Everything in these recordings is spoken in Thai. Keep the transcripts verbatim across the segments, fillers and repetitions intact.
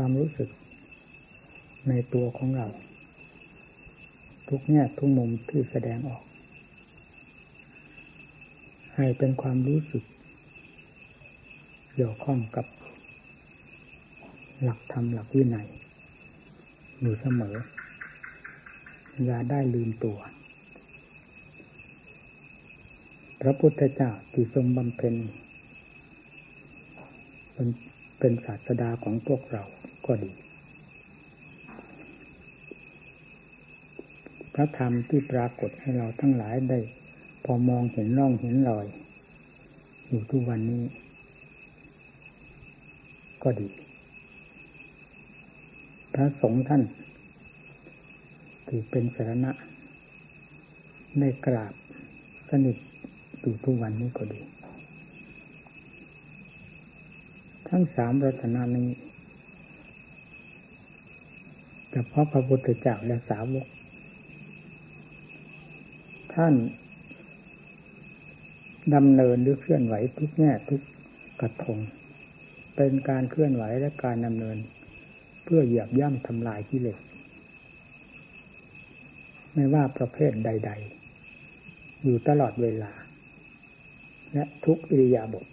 ความรู้สึกในตัวของเราทุกแง่ทุกมุมที่แสดงออกให้เป็นความรู้สึกเกี่ยวข้องกับหลักธรรมหลักวินัยอยู่เสมออย่าได้ลืมตัวพระพุทธเจ้าที่ทรงบำเพ็ญเป็นศาสดาของพวกเราก็ดีพระธรรมที่ปรากฏให้เราทั้งหลายได้พอมองเห็นร่องเห็นรอยอยู่ทุกวันนี้ก็ดีพระสงฆ์ท่านที่เป็นสรณะได้กราบสนิทอยู่ทุกวันนี้ก็ดีทั้งสามรัตนานี้เฉพาะพระพุทธเจ้าและสาวกท่านดำเนินหรือเคลื่อนไหวทุกแง่ทุกกระทงเป็นการเคลื่อนไหวและการดำเนินเพื่อเหยียบย่ำทำลายกิเลสไม่ว่าประเภทใดๆอยู่ตลอดเวลาและทุกอิริยาบถ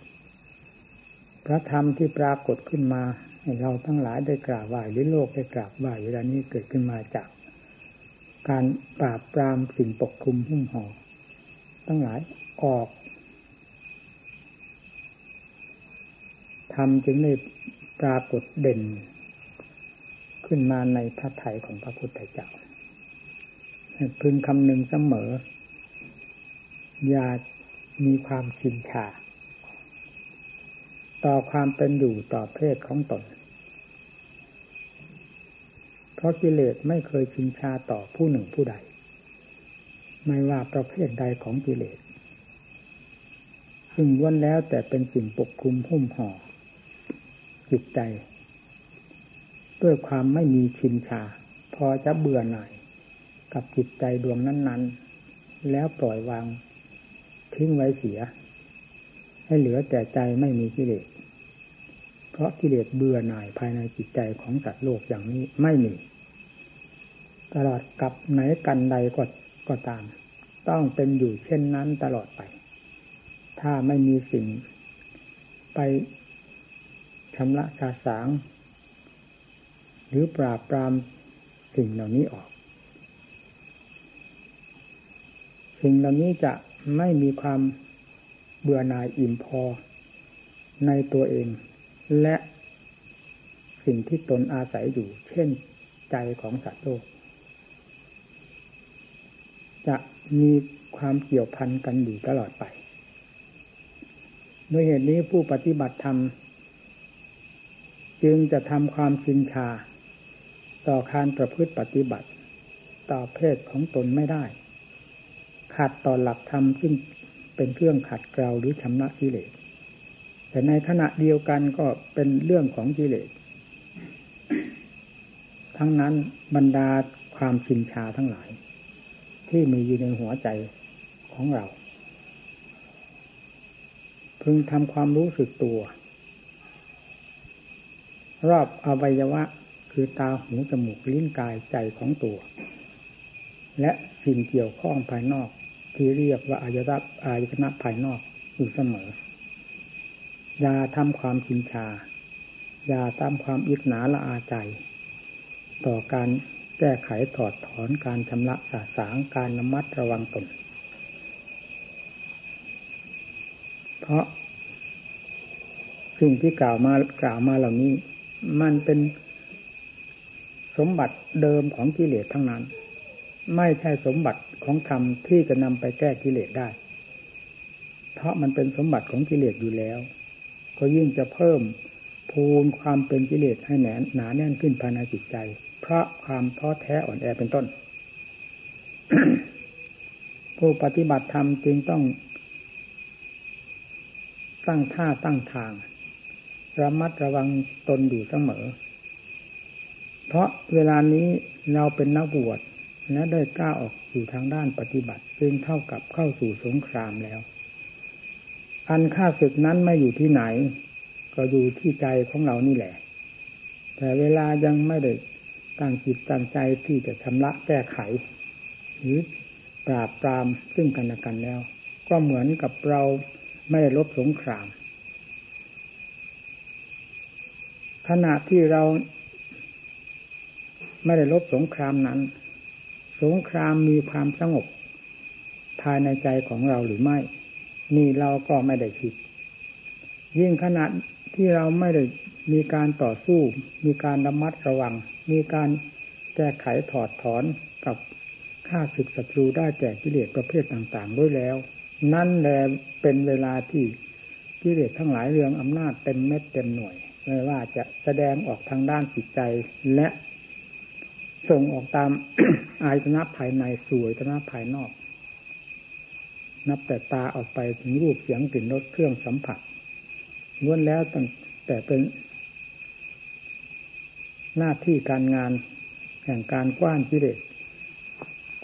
พระธรรมที่ปรากฏขึ้นมาให้เราทั้งหลายได้กราบไหว้หรือโลกได้กราบไหว้เวลานี้เกิดขึ้นมาจากการปราบปรามสิ่งปกคลุมหุ้มห่อทั้งหลายออกธรรมจึงได้ปรากฏเด่นขึ้นมาในพระทัยของพระพุทธเจ้าให้พึงคำนึงเสมออย่ามีความชินชาต่อความเป็นอยู่ต่อเพศของตนเพราะกิเลสไม่เคยชินชาต่อผู้หนึ่งผู้ใดไม่ว่าประเภทใดของกิเลสซึ่งล้วนแล้วแต่เป็นสิ่งปกคลุมหุ้มห่อจิตใจด้วยความไม่มีชินชาพอจะเบื่อหน่ายกับจิตใจดวงนั้นๆแล้วปล่อยวางทิ้งไว้เสียให้เหลือแต่ใจไม่มีกิเลสเพราะกิเลสเบื่อหน่ายภายในจิตใจของสัตว์โลกอย่างนี้ไม่มีตลอดกับไหนกันใดก็ก็ตามต้องเป็นอยู่เช่นนั้นตลอดไปถ้าไม่มีสิ่งไปชำระชาสางหรือปราบปรามสิ่งเหล่านี้ออกสิ่งเหล่านี้จะไม่มีความเบื่อหน่ายอิ่มพอในตัวเองและสิ่งที่ตนอาศัยอยู่เช่นใจของสัตว์โลกจะมีความเกี่ยวพันกันอยู่ตลอดไปด้วยเหตุนี้ผู้ปฏิบัติธรรมจึงจะทำความชินชาต่อการประพฤติปฏิบัติต่อเพศของตนไม่ได้ขัดต่อหลักธรรมซึ่งเป็นเครื่องขัดเกลาหรือชำระกิเลสแต่ในขณะเดียวกันก็เป็นเรื่องของกิเลสทั้งนั้นบรรดาความชินชาทั้งหลายที่มีอยู่ในหัวใจของเราพึงทำความรู้สึกตัวรอบอวัยวะคือตาหูจมูกลิ้นกายใจของตัวและสิ่งเกี่ยวข้องภายนอกที่เรียกว่าอายตนะอายตนะภายนอกอยู่เสมออย่าทำความชินชาอย่าตามความอิจฉาละอาใจต่อการแก้ไขถอดถอนการชำระสะสางการระมัดระวังตนเพราะสิ่งที่กล่าวมากล่าวมาเหล่านี้มันเป็นสมบัติเดิมของกิเลสทั้งนั้นไม่ใช่สมบัติของธรรมที่จะนำไปแก้กิเลสได้เพราะมันเป็นสมบัติของกิเลสอยู่แล้วก็ยิ่งจะเพิ่มพูนความเป็นกิเลสให้แน่นหนาแน่นขึ้นภายในจิตใจเพราะความท้อแท้อ่อนแอเป็นต้น ผู้ปฏิบัติธรรมจึงต้องตั้งท่าตั้งทางระมัดระวังตนอยู่เสมอเพราะเวลานี้เราเป็นนักบวชและได้ก้าวออกสู่ทางด้านปฏิบัติจึงเท่ากับเข้าสู่สงครามแล้วอันฆ่าศึกนั้นไม่อยู่ที่ไหนก็อยู่ที่ใจของเรานี่แหละ แต่เวลายังไม่ได้ตั้งจิตตั้งใจที่จะชำระแก้ไขหรือปราบปรามซึ่งกันและกันแล้วก็เหมือนกับเราไม่ได้รบสงครามขณะที่เราไม่ได้รบสงครามนั้นสงครามมีความสงบภายในใจของเราหรือไม่นี่เราก็ไม่ได้คิดยิ่งขณะที่เราไม่ได้มีการต่อสู้มีการระมัดระวังมีการแก้ไขถอดถอนกับฆ่าศึกศัตรูได้แก่กิเลสประเภทต่างๆด้วยแล้วนั่นแหละเป็นเวลาที่กิเลสทั้งหลายเรื่องอำนาจเต็มเม็ดเต็มหน่วยไม่ว่าจะแสดงออกทางด้านจิตใจและส่งออกตาม อายตนะภายในสู่อายตนะภายนอกนับแต่ตาออกไปถึงรูปเสียงกลิ่นรสเครื่องสัมผัสล้วนแล้วตั้งแต่เป็นหน้าที่การงานแห่งการกว้านกิเลส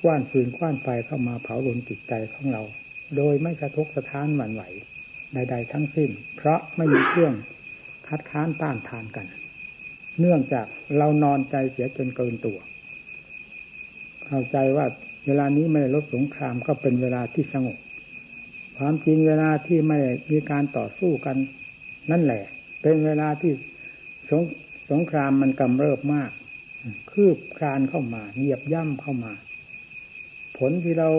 กว้านฟืนกว้านไฟเข้ามาเผาลนจิตใจของเราโดยไม่สะทกสะท้านหวั่นไหวใดๆทั้งสิ้นเพราะไม่มีเครื่องคัดค้านต้านทานกันเนื่องจากเรานอนใจเสียจนเกินตัวเข้าใจว่าเวลานี้ไม่ได้รบสงครามก็เป็นเวลาที่สงบความจริงเวลาที่ไม่มีการต่อสู้กันนั่นแหละเป็นเวลาที่สงสงครามมันกำเริบมากคืบคลานเข้ามาเหยียบย่ำเข้ามาผลที่เรา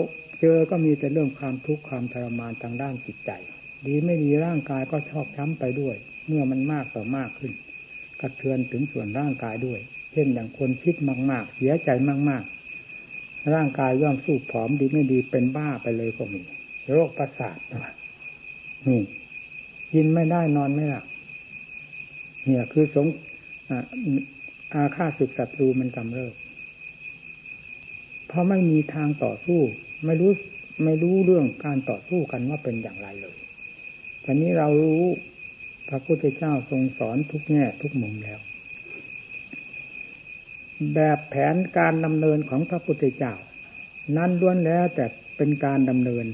เจอก็มีแต่เรื่องความทุกข์ความทรมานทางด้านจิตใจดีไม่ดีร่างกายก็ชอกช้ำไปด้วยเมื่อมันมากต่อมากขึ้นกระเทือนถึงส่วนร่างกายด้วยเช่นอย่างคนคิดมากๆเสียใจมากๆร่างกายย่อมสู้ผอมดีไม่ดีเป็นบ้าไปเลยก็มีโรคประสาทนะนี่กินไม่ได้นอนไม่หลับเนี่ยคือสงอาฆาตศึกศัตรูมันกำเริบเพราะไม่มีทางต่อสู้ไม่รู้ไม่รู้เรื่องการต่อสู้กันว่าเป็นอย่างไรเลยแต่นี้เรารู้พระพุทธเจ้าทรงสอนทุกแง่ทุกมุมแล้วแบบแผนการดำเนินของพระพุทธเจ้านั้นล้วนแล้วแต่เป็นการดำเนิน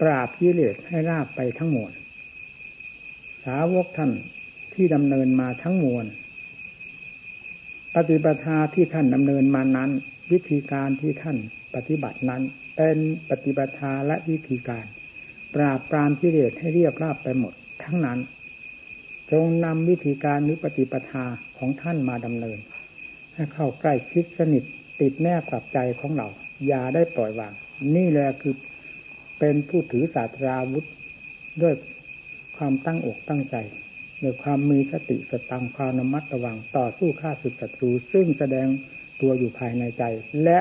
ปราบกิเลสให้ราบไปทั้งมวลสาวกท่านที่ดำเนินมาทั้งมวลปฏิปทาที่ท่านดำเนินมานั้นวิธีการที่ท่านปฏิบัตินั้นเป็นปฏิปทาและวิธีการปราบปรามกิเลสให้เรียบราบไปหมดทั้งนั้นจงนำวิธีการหรือปฏิปทาของท่านมาดำเนินให้เข้าใกล้ชิดสนิทติดแนบกับใจของเราอย่าได้ปล่อยวางนี่แหละคือเป็นผู้ถือศาสตราวุธด้วยความตั้งอกตั้งใจด้วยความมีสติสตังความระมัดระวังต่อสู้ฆ่าศึกศัตรูซึ่งแสดงตัวอยู่ภายในใจและ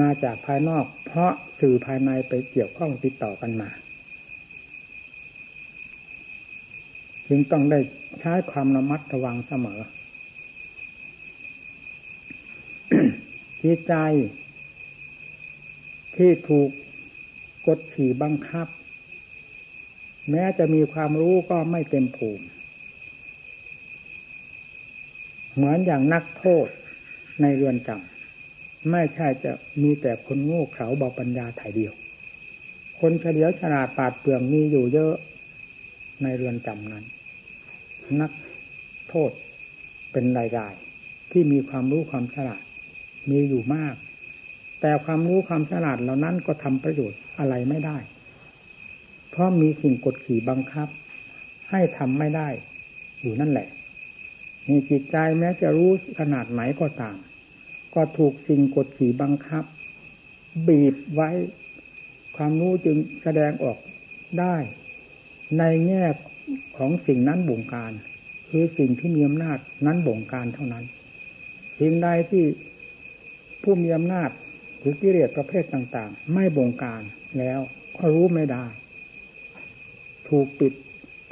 มาจากภายนอกเพราะสื่อภายในไปเกี่ยวข้องติดต่อกันมาจึงต้องได้ใช้ความระมัดระวังเสมอ จิตใจที่ถูกกดขี่บังคับแม้จะมีความรู้ก็ไม่เต็มภูมิเหมือนอย่างนักโทษในเรือนจำไม่ใช่จะมีแต่คนโง่เขลาเบาปัญญาถ่ายเดียวคนเฉลียวฉลาดปราดเปรื่องมีอยู่เยอะในเรือนจำนั้นนักโทษเป็นรายรายที่มีความรู้ความฉลาดมีอยู่มากแต่ความรู้ความฉลาดเหล่านั้นก็ทำประโยชน์อะไรไม่ได้เพราะมีสิ่งกดขี่บังคับให้ทำไม่ได้อยู่นั่นแหละมีจิตใจแม้จะรู้ขนาดไหนก็ตามก็ถูกสิ่งกดขี่บังคับบีบไว้ความรู้จึงแสดงออกได้ในแง่ของสิ่งนั้นบงการคือสิ่งที่มีอำนาจนั้นบงการเท่านั้นสิ่งใดที่ผู้มีอำนาจหรือกิเลสประเภทต่างๆไม่บงการแล้วก็รู้ไม่ได้ถูกปิด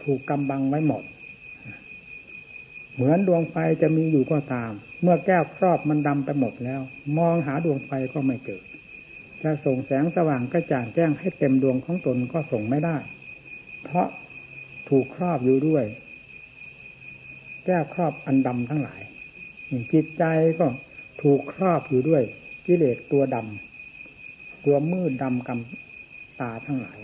ถูกกำบังไว้หมดเหมือนดวงไฟจะมีอยู่ก็ตามเมื่อแก้วครอบมันดำไปหมดแล้วมองหาดวงไฟก็ไม่เจอจะส่งแสงสว่างกระจ่างแจ้งให้เต็มดวงของตนก็ส่งไม่ได้เพราะถูกครอบอยู่ด้วยแก้วครอบอันดำทั้งหลายจิตใจก็ถูกครอบอยู่ด้วยกิเลสตัวดำตัวมืดดำกำตาทั้งหลาย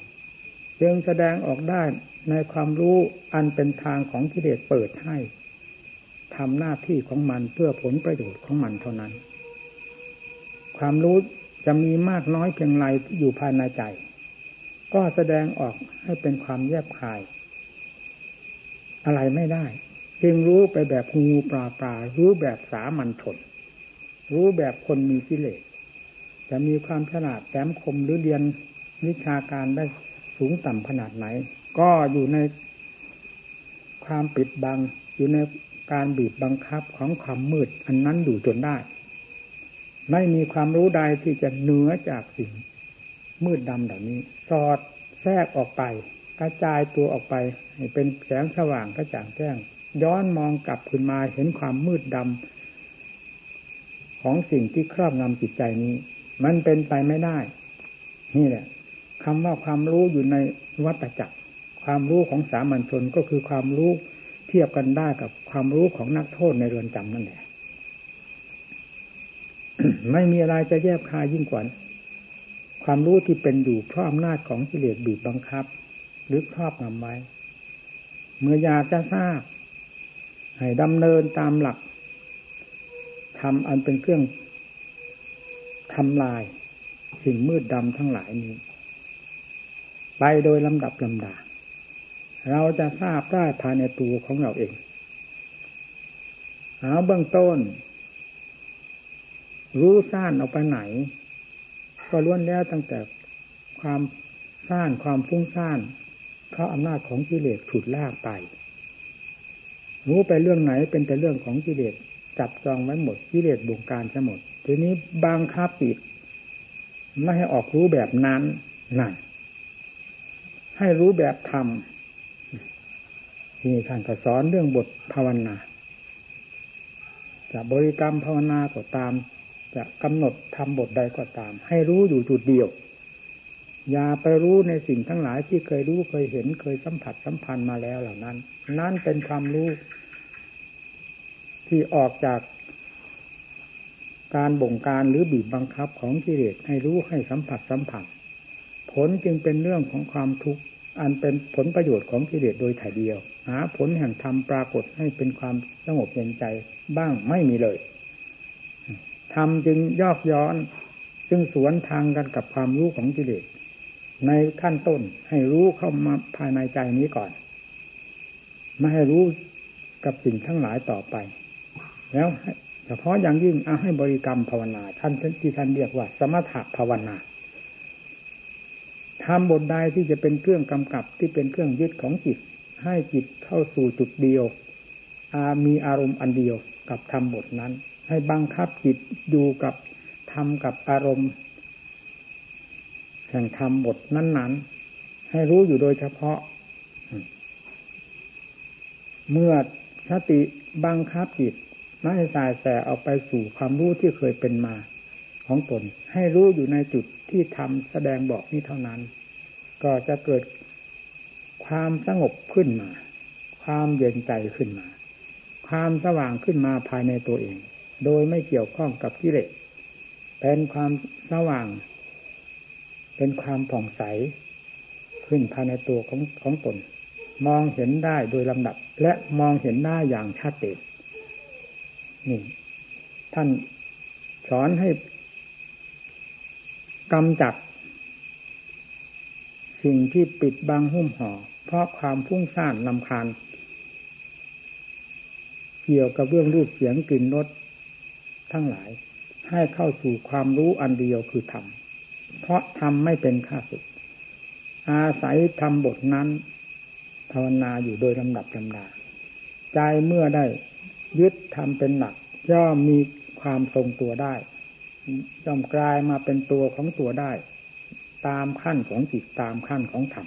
จึงแสดงออกได้ในความรู้อันเป็นทางของกิเลสเปิดให้ ทำหน้าที่ของมันเพื่อผลประโยชน์ของมันเท่านั้นความรู้จะมีมากน้อยเพียงไรที่อยู่ภายในใจก็แสดงออกให้เป็นความแยบคายอะไรไม่ได้จึงรู้ไปแบบงูปลาปลารู้แบบสามัญชนรู้แบบคนมีกิเลสจะมีความฉลาดแหลมคมหรือเรียนวิชาการได้สูงต่ำขนาดไหนก็อยู่ในความปิดบังอยู่ในการบีบบังคับของความมืดอันนั้นอยู่จนได้ไม่มีความรู้ใดที่จะเหนือจากสิ่งมืดดำเหล่านี้สอดแทรกออกไปกระจายตัวออกไปให้เป็นแสงสว่างกระจ่างแจ้งย้อนมองกลับขึ้นมาเห็นความมืดดำของสิ่งที่ครอบงำจิตใจนี้มันเป็นไปไม่ได้นี่แหละคำว่าความรู้อยู่ในวัฏจักรความรู้ของสามัญชนก็คือความรู้เทียบกันได้กับความรู้ของนักโทษในเรือนจำนั่นแหละ ไม่มีอะไรจะแยบคายยิ่งกว่าความรู้ที่เป็นอยู่เพราะอำนาจของกิเลสบีบบังคับหรือครอบงำไว้เมื่ออยากจะทราบให้ดำเนินตามหลักธรรมอันเป็นเครื่องทำลายสิ่งมืดดำทั้งหลายนี้ไปโดยลำดับลำดาเราจะทราบได้ภายในตัวของเราเองเอาเบื้องต้นรู้ซ่านออกไปไหนก็ล้วนแล้วตั้งแต่ความซ่านความฟุ้งซ่านเพราะอำนาจของกิเลสฉุดลากไปรู้ไปเรื่องไหนเป็นแต่เรื่องของกิเลสจับจองไว้หมดกิเลสบงการทั้งหมดทีนี้บังคับจิตไม่ให้ออกรู้แบบนั้นนั่นให้รู้แบบธรรมนี่ท่านก็สอนเรื่องบทภาวนาจะบริกรรมภาวนาก็ตามจะกำหนดทำบทใดก็ตามให้รู้อยู่จุดเดียวอย่าไปรู้ในสิ่งทั้งหลายที่เคยรู้เคยเห็นเคยสัมผัสสัมพันธ์มาแล้วเหล่านั้นนั่นเป็นความรู้ที่ออกจากการบงการหรือบีบบังคับของกิเลสให้รู้ให้สัมผัสสัมพันธ์ผลจึงเป็นเรื่องของความทุกข์อันเป็นผลประโยชน์ของกิเลสโดยถ่ายเดียวหาผลแห่งธรรมปรากฏให้เป็นความสงบเย็นใจบ้างไม่มีเลยธรรมจึงยอกย้อนจึงสวนทางกันกับความรู้ของกิเลสในขั้นต้นให้รู้เข้ามาภายในใจนี้ก่อนไม่ให้รู้กับสิ่งทั้งหลายต่อไปแล้วเฉพาะอย่างยิ่งเอาให้บริกรรมภาวนาท่านที่ท่านเรียกว่าสมถภาวนาทำบทใดที่จะเป็นเครื่องกำกับที่เป็นเครื่องยึดของจิตให้จิตเข้าสู่จุดเดียวมีอารมณ์อันเดียวกับทำบทนั้นให้บังคับจิตอยู่กับทำกับอารมณ์แห่งทำบทนั้นๆให้รู้อยู่โดยเฉพาะเมื่อสติบังคับจิตไม่ให้สายแสออกไปสู่ความรู้ที่เคยเป็นมาของตนให้รู้อยู่ในจุดที่ทำแสดงบอกนี้เท่านั้นก็จะเกิดความสงบขึ้นมาความเย็นใจขึ้นมาความสว่างขึ้นมาภายในตัวเองโดยไม่เกี่ยวข้องกับกิเลสเป็นความสว่างเป็นความผ่องใสขึ้นภายในตัวของของตนมองเห็นได้โดยลำดับและมองเห็นได้อย่างชัดเจนนี่ท่านสอนให้กำจัดสิ่งที่ปิดบังหุ้มห่อเพราะความฟุ้งซ่านรำคาญเกี่ยวกับเรื่องรูปเสียงกลิ่นรสทั้งหลายให้เข้าสู่ความรู้อันเดียวคือธรรมเพราะธรรมไม่เป็นข้าศึกอาศัยธรรมบทนั้นภาวนาอยู่โดยลำดับลำดาใจเมื่อได้ยึดธรรมเป็นหลักย่อมมีความทรงตัวได้ย่อมกลายมาเป็นตัวของตัวได้ตามขั้นของจิตตามขั้นของธรรม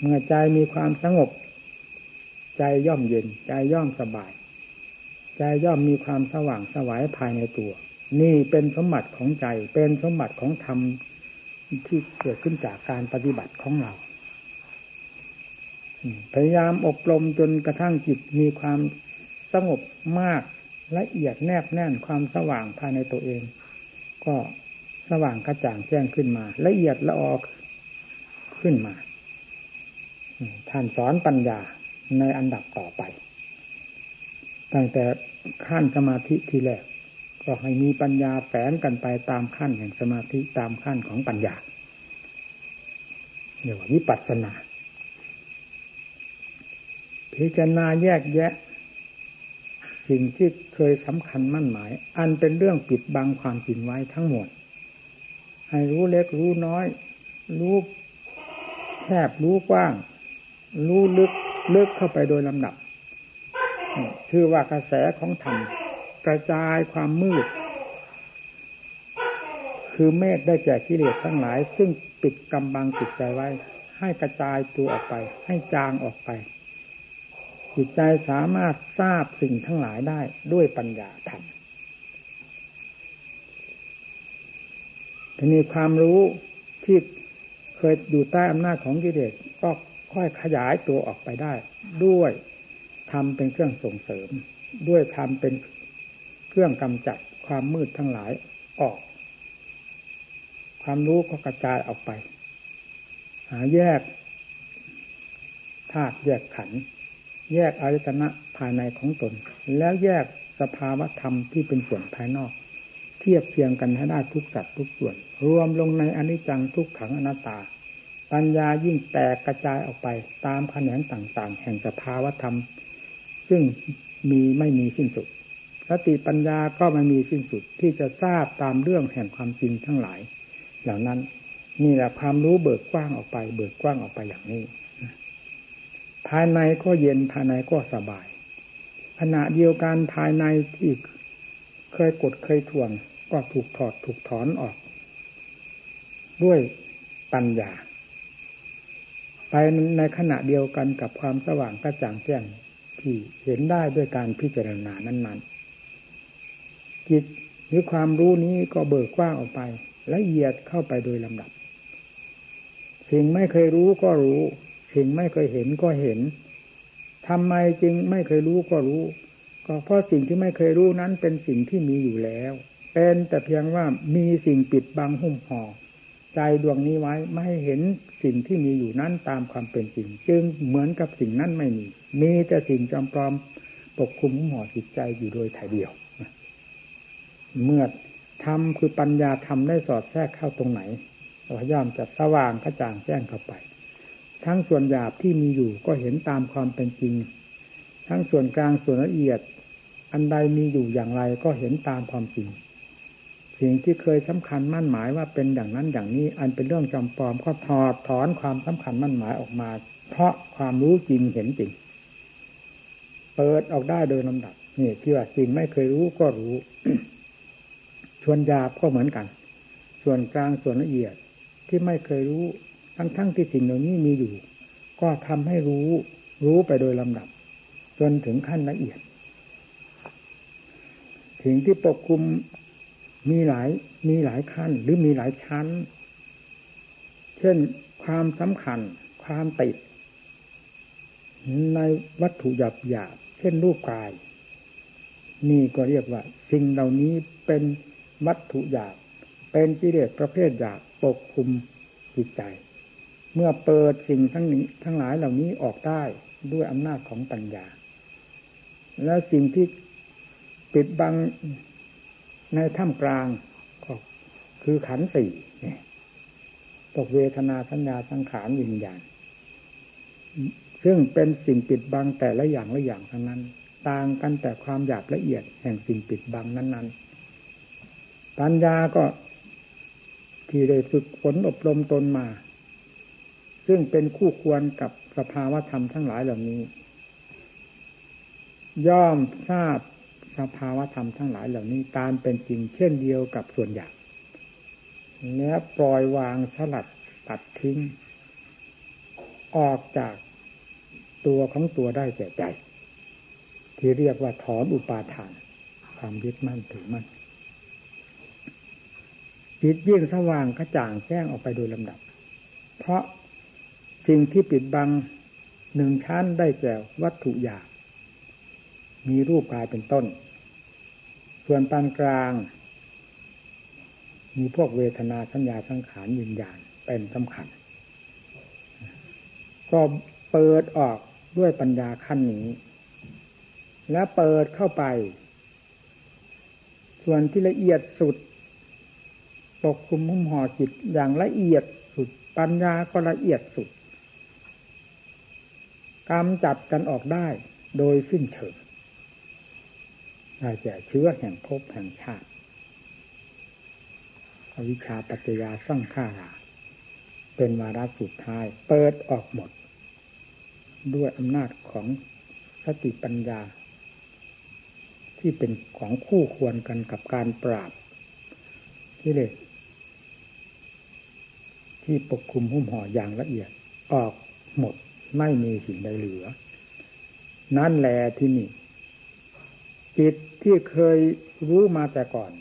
เมื่อใจมีความสงบใจย่อมเย็นใจย่อมสบายใจย่อมมีความสว่างสวายภายในตัวนี่เป็นสมบัติของใจเป็นสมบัติของธรรมที่เกิดขึ้นจากการปฏิบัติของเราพยายามอบรมจนกระทั่งจิตมีความสงบมากละเอียดแนบแน่นความสว่างภายในตัวเองก็สว่างกระจ่างแจ้งขึ้นมาละเอียดละออขึ้นมาท่านสอนปัญญาในอันดับต่อไป ตั้งแต่ขั้นสมาธิทีแรกก็ให้มีปัญญาแฝงกันไปตามขั้นแห่งสมาธิตามขั้นของปัญญาเรียกว่าวิปัสสนาพิจารณาแยกแยะสิ่งที่เคยสำคัญมั่นหมายอันเป็นเรื่องปิดบังความจริงไว้ทั้งหมดให้รู้เล็กรู้น้อยรู้แคบรู้กว้างรู้ลึกลึกเข้าไปโดยลำดับคือว่ากระแสของธรรมกระจายความมืดคือเมฆได้แก่กิเลสทั้งหลายซึ่งปิดกำบังจิตใจไว้ให้กระจายตัวออกไปให้จางออกไปจิตใจสามารถทราบสิ่งทั้งหลายได้ด้วยปัญญาธรรมทีนี้ความรู้ที่เคยอยู่ใต้อำนาจของกิเลสก็ค่อยขยายตัวออกไปได้ด้วยธรรมเป็นเครื่องส่งเสริมด้วยธรรมเป็นเครื่องกำจัดความมืดทั้งหลายออกความรู้ก็กระจายออกไปหาแยกธาตุแยกขันธ์แยกอายตนะภายในของตนแล้วแยกสภาวะธรรมที่เป็นส่วนภายนอกเทียบเทียงกันให้ได้ทุกสัดทุกส่วนรวมลงในอนิจจังทุกขังอนัตตาปัญญายิ่งแตกกระจายออกไปตามแขนงต่างๆแห่งสภาวะธรรมซึ่งมีไม่มีสิ้นสุดสติปัญญาก็ไม่มีสิ้นสุดที่จะทราบตามเรื่องแห่งความจริงทั้งหลายเหล่านั้นนี่แหละความรู้เบิกกว้างออกไปเบิกกว้างออกไปอย่างนี้ภายในก็เย็นภายในก็สบายขณะเดียวกันภายในที่เคยกดเคยทวงก็ถูกถอดถูกถอนออกด้วยปัญญาไปในขณะเดียวกันกับความสว่างกระจ่างแจ้งที่เห็นได้ด้วยการพิจารณานั้นๆจิตหรือความรู้นี้ก็เบิกกว้างออกไปละเอียดเข้าไปโดยลำดับสิ่งไม่เคยรู้ก็รู้สิ่งไม่เคยเห็นก็เห็นทำไมจึงไม่เคยรู้ก็รู้ก็เพราะสิ่งที่ไม่เคยรู้นั้นเป็นสิ่งที่มีอยู่แล้วเป็นแต่เพียงว่ามีสิ่งปิดบังหุ้มห่อใจดวงนี้ไว้ไม่ให้เห็นสิ่งที่มีอยู่นั้นตามความเป็นจริงจึงเหมือนกับสิ่งนั้นไม่มีมีแต่สิ่งจอมปลอมปกคลุมหุ้มห่อจิตใจอยู่โดยถ่ายเดียวเมื่อธรรมคือปัญญาธรรมได้สอดแทรกเข้าตรงไหนพยายามจะสว่างกระจ่างแจ้งเข้าไปทั้งส่วนหยาบที่มีอยู่ก็เห็นตามความเป็นจริงทั้งส่วนกลางส่วนละเอียดอันใดมีอยู่อย่างไรก็เห็นตามความจริงสิ่งที่เคยสำคัญมั่นหมายว่าเป็นอย่างนั้นอย่างนี้อันเป็นเรื่องจำปลอมก็ถอดถอนความสำคัญมั่นหมายออกมาเพราะความรู้จริงเห็นจริงเปิดออกได้โดยลำดับนี่ที่ว่าจริงไม่เคยรู้ก็รู้ ส่วนหยาบก็เหมือนกันส่วนกลางส่วนละเอียดที่ไม่เคยรู้ทั้งๆ ท, ที่สิ่งเหล่านี้มีอยู่ก็ทำให้รู้รู้ไปโดยลำดับจนถึงขั้นละเอียดสิ่งที่ปกคลุมมีหลายมีหลายขั้นหรือมีหลายชั้นเช่นความสำคัญความติดในวัตถุหยาบๆเช่นรูปกายนี่ก็เรียกว่าสิ่งเหล่านี้เป็นวัตถุหยาบเป็นกิเลสประเภทหยาบปกคลุมจิตใจเมื่อเปิดสิ่งทั้งนี้ทั้งหลายเหล่านี้ออกได้ด้วยอำนาจของปัญญาและสิ่งที่ปิดบังในท่ามกลางก็คือขันธ์สี่เนี่ยตกเวทนาสัญญาสังขารวิญญาณซึ่งเป็นสิ่งปิดบังแต่ละอย่างละอย่างทั้งนั้นต่างกันแต่ความหยาบละเอียดแห่งสิ่งปิดบังนั้นๆปัญญาก็ที่ได้ฝึกฝนอบรมตนมาซึ่งเป็นคู่ควรกับสภาวะธรรมทั้งหลายเหล่านี้ย่อมทราบสภาวะธรรมทั้งหลายเหล่านี้ตามเป็นจริงเช่นเดียวกับส่วนหยาบและปล่อยวางสลัดตัดทิ้งออกจากตัวของตัวได้แก่ใจที่เรียกว่าถอนอุปาทานความยึดมั่นถือมั่นจิตยิ่งสว่างกระจ่างแจ้งออกไปโดยลำดับเพราะสิ่งที่ปิดบังหนึ่งชั้นได้แก่วัตถุหยาบมีรูปกายเป็นต้นส่วนปานกลางมีพวกเวทนาสัญญาสังขารวิญญาณเป็นสำคัญก็เปิดออกด้วยปัญญาขั้นนี้ และเปิดเข้าไปส่วนที่ละเอียดสุดปกคลุมหุ้มห่อจิตอย่างละเอียดสุดปัญญาก็ละเอียดสุดกำจัดกันออกได้โดยสิ้นเชิงได้แก่เชื้อแห่งภพแห่งชาติอวิชชาปัจจยาสังขาราเป็นวาระสุดท้ายเปิดออกหมดด้วยอำนาจของสติปัญญาที่เป็นของคู่ควรกันกับการปราบกิเลสที่ปกคลุมหุ้มห่ออย่างละเอียดออกหมดไม่มีสิ่งใดเหลือนั่นแหละที่นี่จิตที่เคยรู้มาแต่ก่อน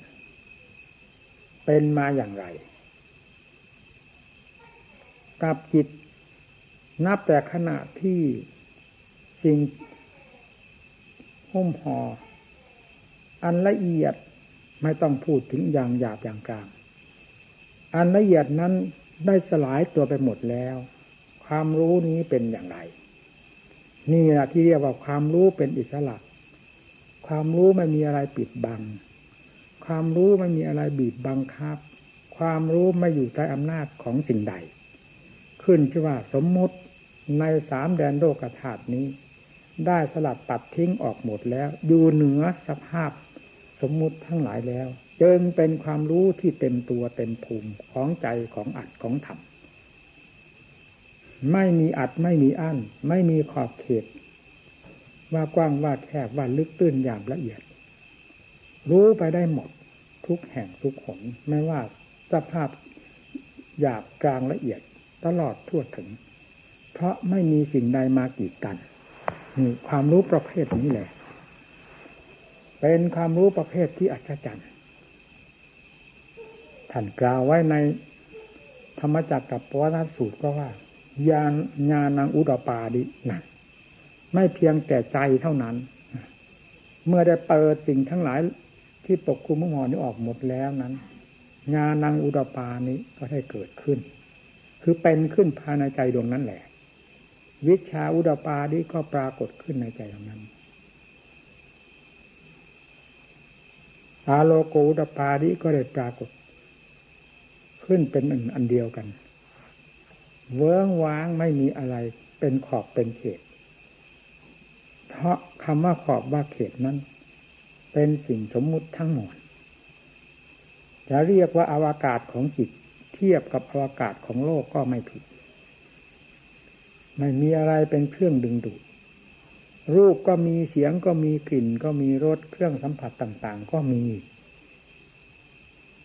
เป็นมาอย่างไรกับจิตนับแต่ขณะที่สิ่งหุ้มห่ออันละเอียดไม่ต้องพูดถึงอย่างหยาบอย่างกลางอันละเอียดนั้นได้สลายตัวไปหมดแล้วความรู้นี้เป็นอย่างไรนี่แหละที่เรียกว่าความรู้เป็นอิสระความรู้ไม่มีอะไรปิดบังความรู้ไม่มีอะไรบีบบังคับความรู้ไม่อยู่ใต้อำนาจของสิ่งใดขึ้นชื่อว่าสมมุติในสามแดนโลกธาตุนี้ได้สลัดปัดทิ้งออกหมดแล้วอยู่เหนือสภาพสมมุติทั้งหลายแล้วจึงเป็นความรู้ที่เต็มตัวเต็มภูมิของใจของอัตของธรรมไม่มีอัตไม่มีอั้นไม่มีขอบเขตว่ากว้างว่าแคบว่าลึกตื้นหยาบละเอียดรู้ไปได้หมดทุกแห่งทุกหนไม่ว่าสภาพหยาบกลางละเอียดตลอดทั่วถึงเพราะไม่มีสิ่งใดมากีดกันนี่ความรู้ประเภทนี้แหละเป็นความรู้ประเภทที่อัศจรรย์ท่านกล่าวไว้ในธรรมจักรกับปวัตนสูตรก็ว่าญาณญาณังอุดปาดินะไม่เพียงแต่ใจเท่านั้นเมื่อได้เปิดสิ่งทั้งหลายที่ปกคลุมห่อนี้ออกหมดแล้วนั้นญาณังอุดปานี้ก็ได้เกิดขึ้นคือเป็นขึ้นภายในใจดวงนั้นแหละวิชชาอุดปาดิก็ปรากฏขึ้นในใจดวงนั้นอาโลโกอุดปาดิก็ได้ปรากฏขึ้นเป็นอันอันเดียวกันเวิ้งว้างไม่มีอะไรเป็นขอบเป็นเขตเพราะคำว่าขอบว่าเขตนั้นเป็นสิ่งสมมุติทั้งหมดจะเรียกว่าอวกาศของจิตเทียบกับอวกาศของโลกก็ไม่ผิดไม่มีอะไรเป็นเครื่องดึงดูดรูปก็มีเสียงก็มีกลิ่นก็มีรสเครื่องสัมผัสต่างๆก็มี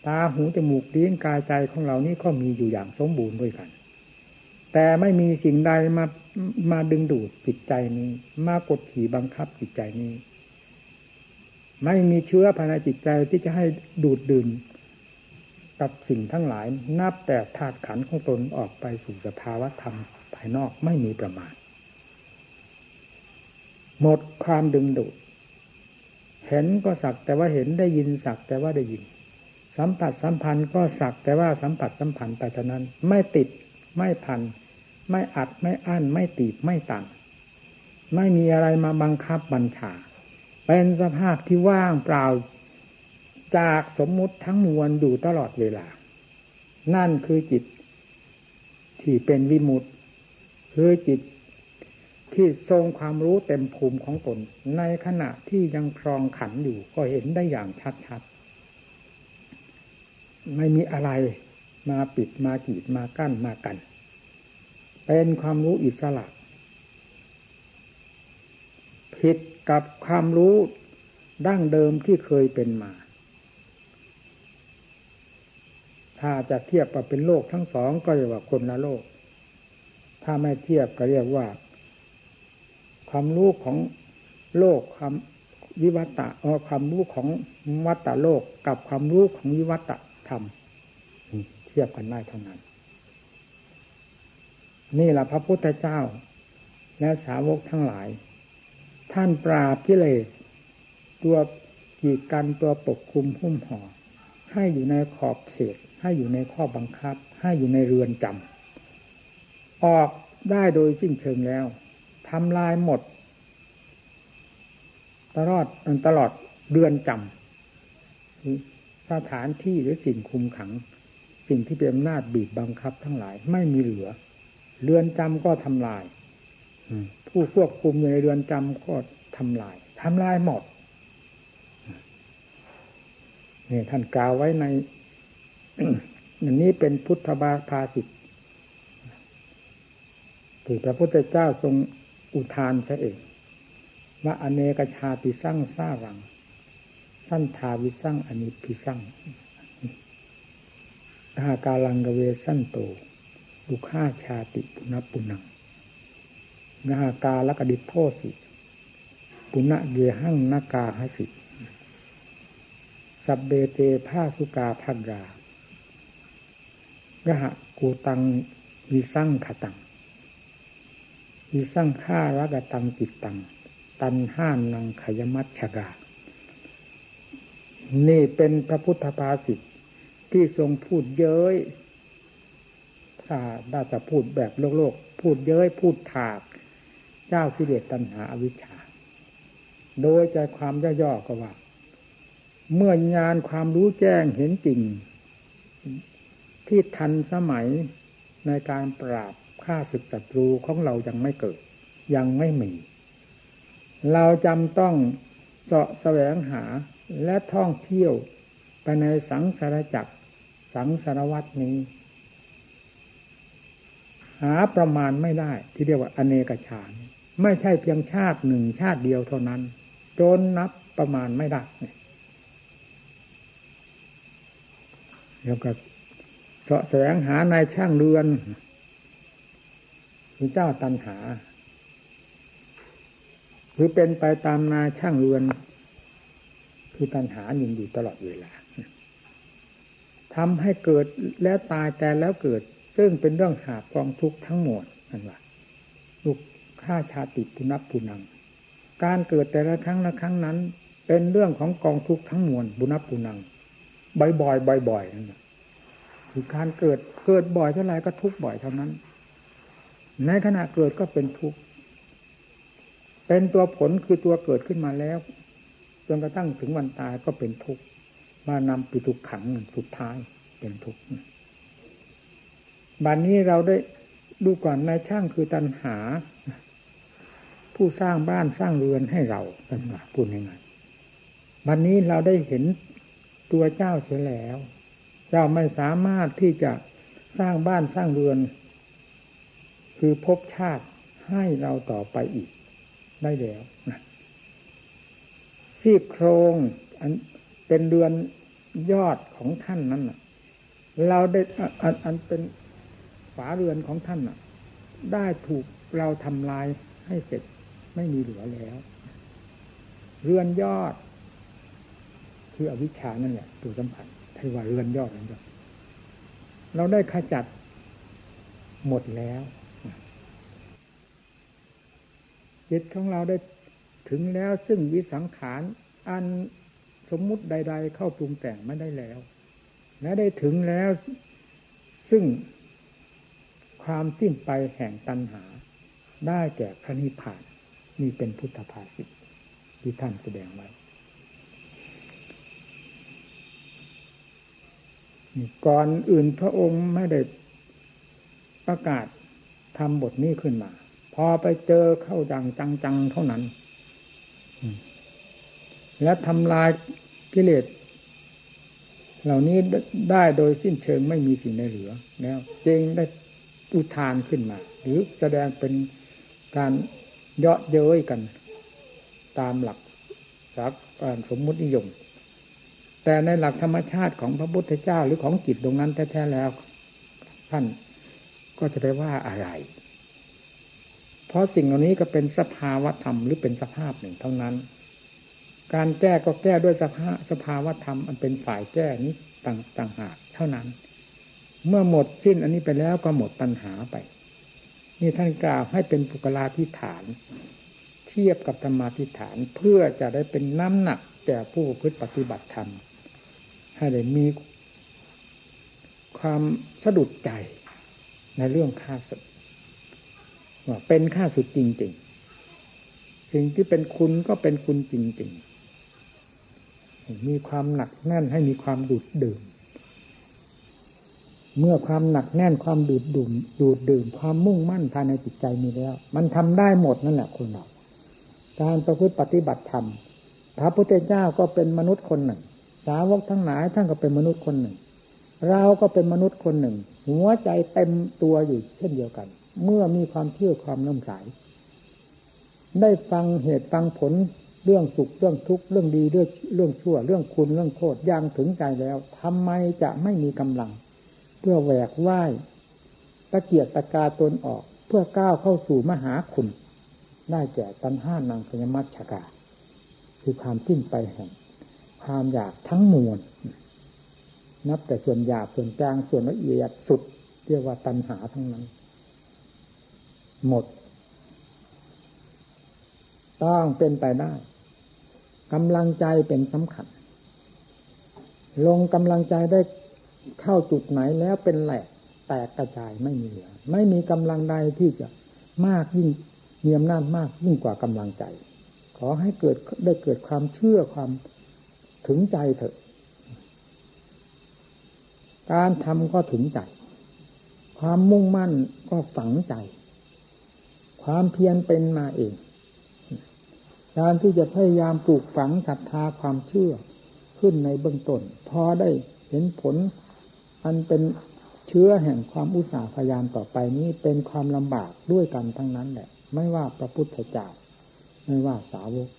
ตาหูจมูกลิ้นกายใจของเรานี่ก็มีอยู่อย่างสมบูรณ์ด้วยกันแต่ไม่มีสิ่งใดมามาดึงดูดจิตใจนี้มากดขี่บังคับจิตใจนี้ไม่มีเชื้อภายในจิตใจที่จะให้ดูดดื่มกับสิ่งทั้งหลายนับแต่ธาตุขันธ์ของตนออกไปสู่สภาวะธรรมภายนอกไม่มีประมาณหมดความดึงดูดเห็นก็สักแต่ว่าเห็นได้ยินสักแต่ว่าได้ยินสัมผัสสัมพันธ์ก็สักแต่ว่าสัมผัสสัมพันธ์ไปเท่านั้นไม่ติดไม่พันไม่อัดไม่อั้นไม่ตีบไม่ตันไม่มีอะไรมาบังคับบัญชาเป็นสภาพที่ว่างเปล่าจากสมมุติทั้งมวลอยู่ตลอดเวลานั่นคือจิตที่เป็นวิมุตติคือจิตที่ทรงความรู้เต็มภูมิของตนในขณะที่ยังครองขันอยู่ก็เห็นได้อย่างชัดๆไม่มีอะไรมาปิดมากีดมากั้นมากันเป็นความรู้อิสระผิดกับความรู้ดั้งเดิมที่เคยเป็นมาถ้าจะเทียบว่าเป็นโลกทั้งสองก็เรียกว่าคนละโลกถ้าไม่เทียบก็เรียกว่าความรู้ของโลกความวิวัตะเอ่อความรู้ของวัตตะโลกกับความรู้ของวิวัตะธรรมเทียบกันได้เท่านั้นนี่แหละพระพุทธเจ้าและสาวกทั้งหลายท่านปราบกิเลสตัวกีดกันตัวปกคลุมหุ้มห่อให้อยู่ในขอบเขตให้อยู่ในข้อบังคับให้อยู่ในเรือนจำออกได้โดยสิ้นเชิงแล้วทำลายหมด ตลอดตลอดเดือนจำสถานที่หรือสิ่งคุมขังสิ่งที่เป็นอำนาจบีบบังคับทั้งหลายไม่มีเหลือเรือนจำก็ทำลายผู้ควบคุมอยู่ในเรือนจำก็ทำลายทำลายหมดนี่ท่านกล่าวไว้ใน นี้เป็นพุทธบาภาสิตที่พระพุทธเจ้าทรงอุทานซะเองว่าอเนกชาติสั่งสร้างรังสั้นทาวิสั่งอนิพิสั่งตหากาลังกเวสันโตดุข้าชาติปุณปุณังนหากาลกดิโทสิปุณะเยหังนากาหสิสัพเบเตภาสุกาภักกากะหะกูตังวิสั่งขตังวิสั่งฆ่าละกะตังจิตตังตันห้านังขยมัชชกานี่เป็นพระพุทธภาษิตที่ทรงพูดเย้ยถ้าได้จะพูดแบบโลกๆพูดเย้ยพูดถากเจ้ากิเลสตัณหาอวิชชาโดยใจความย่อๆก็ว่าเมื่องานความรู้แจ้งเห็นจริงที่ทันสมัยในการปราบฆ่าศึกศัตรูของเรายังไม่เกิดยังไม่มีเราจำต้องเจาะแสวงหาและท่องเที่ยวไปในสังสารจักรสังสารวัฏนี้หาประมาณไม่ได้ที่เรียกว่าอเนกชาติไม่ใช่เพียงชาติหนึ่งชาติเดียวเท่านั้นจนนับประมาณไม่ได้แล้วก็เสาะแสวงหาในช่างเรือนคือเจ้าตัณหาหรือเป็นไปตามนาช่างเรือนคือตัณหาหนึ่งอยู่ตลอดเวลาทำให้เกิดแล้วตายแต่แล้วเกิดซึ่งเป็นเรื่องหาบกองทุกข์ทั้งหมดนั่นแหละลูกฆ่าชาติปุณปุณังการเกิดแต่ละครั้งละครั้งนั้นเป็นเรื่องของกองทุกข์ทั้งมวลปุณปุณังบ่อยๆบ่อยๆนั่นแหละคือการเกิดเกิดบ่อยเท่าไรก็ทุกข์บ่อยเท่านั้นในขณะเกิดก็เป็นทุกข์เป็นตัวผลคือตัวเกิดขึ้นมาแล้วจนกระทั่งถึงวันตายก็เป็นทุกข์มานำปิตุขังสุดท้ายเป็นทุกข์บัดนี้เราได้ดูก่อนนายช่างคือตัณหาผู้สร้างบ้านสร้างเรือนให้เราตัณหาพูดยังไงบัดนี้เราได้เห็นตัวเจ้าเสียแล้วเจ้าไม่สามารถที่จะสร้างบ้านสร้างเรือนคือภพชาติให้เราต่อไปอีกได้แล้วซี่โครงอันเป็นเรือนยอดของท่านนั้นน่ะเราได้อันอันเป็นฝาเรือนของท่านน่ะได้ถูกเราทำลายให้เสร็จไม่มีเหลือแล้วเรือนยอดคืออวิชชานั่นแหละตัวสำคัญที่ว่าเรือนยอดนั่นก็เราได้ขจัดหมดแล้วจิตของเราได้ถึงแล้วซึ่งวิสังขารอันสมมุติใดๆเข้าปรุงแต่งไม่ได้แล้วและได้ถึงแล้วซึ่งความสิ้นไปแห่งตัณหาได้แก่พระนิพพานนี่เป็นพุทธภาษิตที่ท่านแสดงไว้ก่อนอื่นพระองค์ไม่ได้ประกาศทำบทนี้ขึ้นมาพอไปเจอเข้าดังจังๆเท่านั้นและทำลายกิเลสเหล่านี้ได้โดยสิ้นเชิงไม่มีสิ่งใดเหลือแล้วจึงได้อุทานขึ้นมาหรือแสดงเป็นการเยาะเย้ยกันตามหลักสักสมมุตินิยมแต่ในหลักธรรมชาติของพระพุทธเจ้าหรือของจิตตรงนั้นแท้ๆแล้วท่านก็จะไปว่าอะไรเพราะสิ่งเหล่านี้ก็เป็นสภาวะธรรมหรือเป็นสภาพหนึ่งเท่านั้นการแก้ก็แก้ด้วยสภาสภาวะธรรมอันเป็นฝ่ายแก้นี้ต่างต่างหากเท่านั้นเมื่อหมดสิ้นอันนี้ไปแล้วก็หมดปัญหาไปนี่ท่านกล่าวให้เป็นปุกลาธิฐานเทียบกับธรรมาธิฐานเพื่อจะได้เป็นน้ำหนักแก่ผู้ประพฤติปฏิบัติธรรมให้ได้มีความสะดุดใจในเรื่องฆ่าศึกว่าเป็นฆ่าศึกจริงๆ สิ่งที่เป็นคุณก็เป็นคุณจริงๆมีความหนักแน่นให้มีความดูดดื่มเมื่อความหนักแน่นความดูดดื่มดูดดื่มความมุ่งมั่นภายในจิตใจมีแล้วมันทำได้หมดนั่นแหละคนเราการประพฤติปฏิบัติธรรมพระพุทธเจ้าก็เป็นมนุษย์คนหนึ่งสาวกทั้งหลายท่านก็เป็นมนุษย์คนหนึ่งเราก็เป็นมนุษย์คนหนึ่งหัวใจเต็มตัวอยู่เช่นเดียวกันเมื่อมีความเชื่อความเลื่อมใสได้ฟังเหตุฟังผลเรื่องสุขเรื่องทุกข์เรื่องดีเรื่องเรื่องชั่วเรื่องคุณเรื่องโทษอย่างถึงใจแล้วทำไมจะไม่มีกำลังเพื่อแหวกว่ายตะเกียกตะกาตนออกเพื่อก้าวเข้าสู่มหาคุณได้แก่ตัณหานางพยมัชฌกาคือความจิ้นไปแห่งความอยากทั้งมวลนับแต่ส่วนหยาบส่วนกลางส่วนละเอียดสุดเรียกว่าตัณหาทั้งนั้นหมดต้องเป็นไปได้กำลังใจเป็นสำคัญลงกำลังใจได้เข้าจุดไหนแล้วเป็นแหลกแตกกระจายไม่มีเหลือไม่มีกำลังใดที่จะมากยิ่งมีอำนาจมากยิ่งกว่ากำลังใจขอให้เกิดได้เกิดความเชื่อความถึงใจเถอะการทำก็ถึงใจความมุ่งมั่นก็ฝังใจความเพียรเป็นมาเองการที่จะพยายามปลูกฝังศรัทธาความเชื่อขึ้นในเบื้องต้นพอได้เห็นผลอันเป็นเชื้อแห่งความอุตสาหพยายามต่อไปนี้เป็นความลำบากด้วยกันทั้งนั้นแหละไม่ว่าพระพุทธเจ้าไม่ว่าสาวก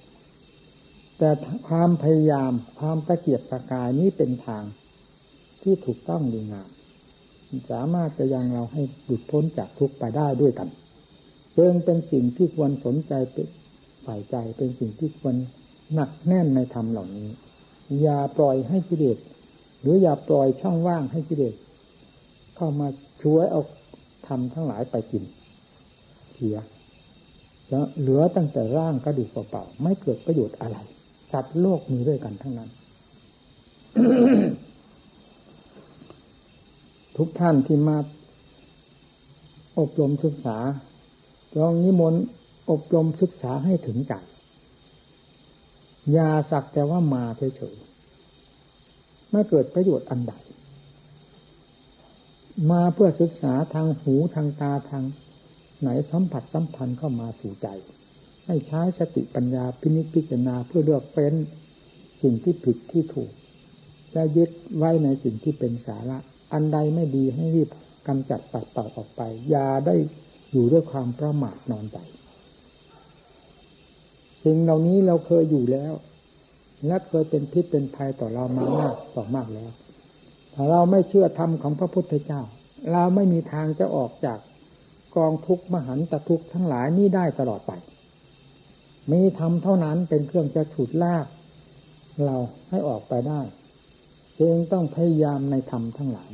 แต่ความพยายามความตะเกียบตะกายนี้เป็นทางที่ถูกต้องดีงามสามารถจะยังเราให้หลุดพ้นจากทุกข์ไปได้ด้วยกันจึงเป็นสิ่งที่ควรสนใจเป็นใส่ใจเป็นสิ่งที่ควรหนักแน่นในธรรมเหล่านี้อย่าปล่อยให้กิเลสหรืออย่าปล่อยช่องว่างให้กิเลสเข้ามาช่วยเอาธรรมทั้งหลายไปกินเสียแล้วเหลือตั้งแต่ร่างกระดูกเปล่าๆไม่เกิดประโยชน์อะไรสัตว์โลกมีด้วยกันทั้งนั้น ทุกท่านที่มาอบรมศึกษาลองนิมนต์อบรมศึกษาให้ถึงใจอย่าสักแต่ว่ามาเฉยๆไม่เกิดประโยชน์อันใดมาเพื่อศึกษาทางหูทางตาทางไหนสัมผัสสัมพันธ์เข้ามาสู่ใจให้ใช้สติปัญญาพินิจพิจารณาเพื่อเลือกเฟ้นสิ่งที่ผิดที่ถูกและยึดไว้ในสิ่งที่เป็นสาระอันใดไม่ดีให้รีบกำจัดปัดเป่าออกไปอย่าได้อยู่ด้วยความประมาทนอนใจสิ่งเหล่านี้เราเคยอยู่แล้วและเคยเป็นพิษเป็นภัยต่อเรามามากต่อมากแล้วถ้าเราไม่เชื่อธรรมของพระพุทธเจ้าเราไม่มีทางจะออกจากกองทุกข์มหันตทุกข์ทั้งหลายนี้ได้ตลอดไปมีธรรมเท่านั้นเป็นเครื่องจะฉุดลากเราให้ออกไปได้จึงต้องพยายามในธรรมทั้งหลาย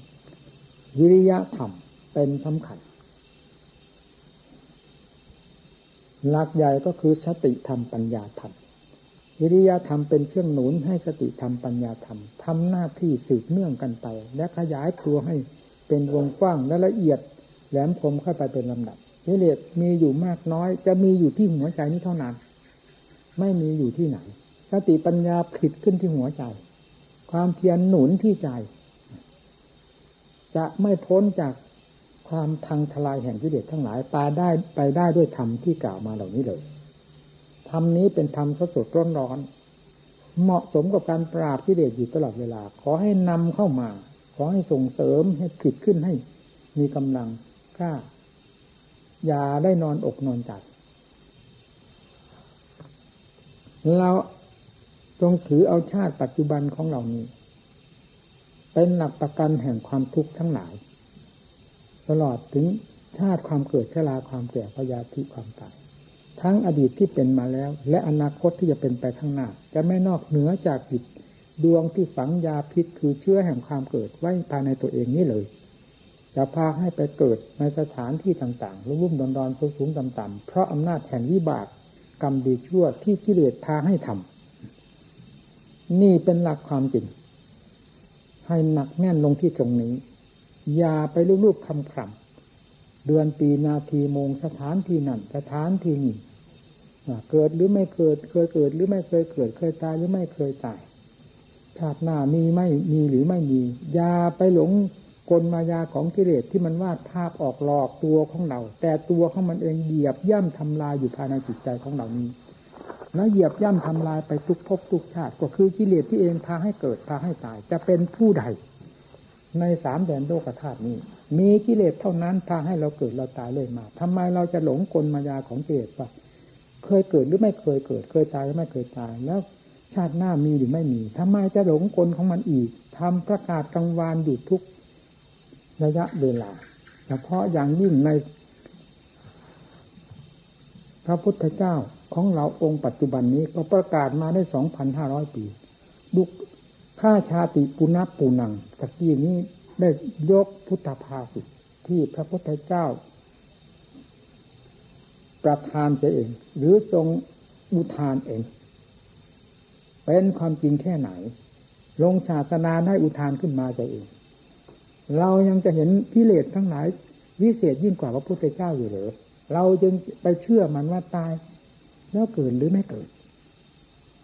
วิริยะธรรมเป็นสำคัญหลักใหญ่ก็คือสติธรรมปัญญาธรรมวิริยะธรรมเป็นเครื่องหนุนให้สติธรรมปัญญาธรรมทำหน้าที่สืบเนื่องกันไปและขยายตัวให้เป็นวงกว้างและละเอียดแหลมคมเข้าไปเป็นลำดับกิเลสมีอยู่มากน้อยจะมีอยู่ที่หัวใจนี้เท่านั้นไม่มีอยู่ที่ไหนสติปัญญาผลิตขึ้นที่หัวใจความเพียรหนุนที่ใจจะไม่พ้นจากความพังทลายแห่งกิเลสทั้งหลายไปได้ไปได้ด้วยธรรมที่กล่าวมาเหล่านี้เลยธรรมนี้เป็นธรรมสดๆร้อนๆเหมาะสมกับการปราบกิเลสอยู่ตลอดเวลาขอให้นำเข้ามาขอให้ส่งเสริมให้ผลิตขึ้นให้มีกำลังกล้าอย่าได้นอนอกนอนใจเราจงถือเอาชาติปัจจุบันของเรานี้เป็นหลักประกันแห่งความทุกข์ทั้งหลายตลอดถึงชาติความเกิดชราความแก่พยาธิความตายทั้งอดีตที่เป็นมาแล้วและอนาคตที่จะเป็นไปข้างหน้าจะไม่นอกเหนือจากจิตดวงที่ฝังยาพิษคือเชื้อแห่งความเกิดไว้ภายในตัวเองนี้เลยจะพาให้ไปเกิดในสถานที่ต่างๆรุ่มๆดอนๆสูงๆต่ำๆเพราะอำนาจแห่งวิบากกรรมดีชั่วที่กิเลสพาให้ทำนี่เป็นหลักความจริงให้หนักแน่นลงที่ตรงนี้อย่าไปลูบๆคำคร่ำเดือนปีนาทีโมงสถานที่นั่นสถานที่นี้ เกิดหรือไม่เกิดเคยเกิดหรือไม่เคยเกิดเคยตายหรือไม่เคยตายชาติหน้ามีไม่มีหรือไม่มีอย่าไปหลงกลมายาของกิเลสที่มันวาดภาพออกหลอกตัวของเราแต่ตัวของมันเองเหยียบย่ำทำลายอยู่ภายในจิตใจของเรานี้แล้วเหยียบย่ำทำลายไปทุกภพทุกชาติก็คือกิเลสที่เองพาให้เกิดพาให้ตายจะเป็นผู้ใดในสามแดนโลกธาตุนี้มีกิเลสเท่านั้นพาให้เราเกิดเราตายเลยมาทำไมเราจะหลงกลมายาของกิเลสว่าเคยเกิดหรือไม่เคยเกิดเคยตายหรือไม่เคยตายแล้วชาติหน้ามีหรือไม่มีทำไมจะหลงกลของมันอีกทำประกาศกลางวานอยู่ทุกระยะเวลาเฉพาะอย่างยิ่งในพระพุทธเจ้าของเราองค์ปัจจุบันนี้ก็ประกาศมาได้ สองพันห้าร้อย ปีดุข้าชาติปุณะปูนังตะกี้นี้ได้ยกพุทธภาษิตที่พระพุทธเจ้าประทานเสียเองหรือทรงอุทานเองเป็นความจริงแค่ไหนลงศาสนาให้อุทานขึ้นมาเสียเองเรายังจะเห็นกิเลสทั้งหลายวิเศษยิ่งกว่าพระพุทธเจ้าอยู่หรือเราจึงไปเชื่อมันว่าตายแล้วเกิดหรือไม่เกิด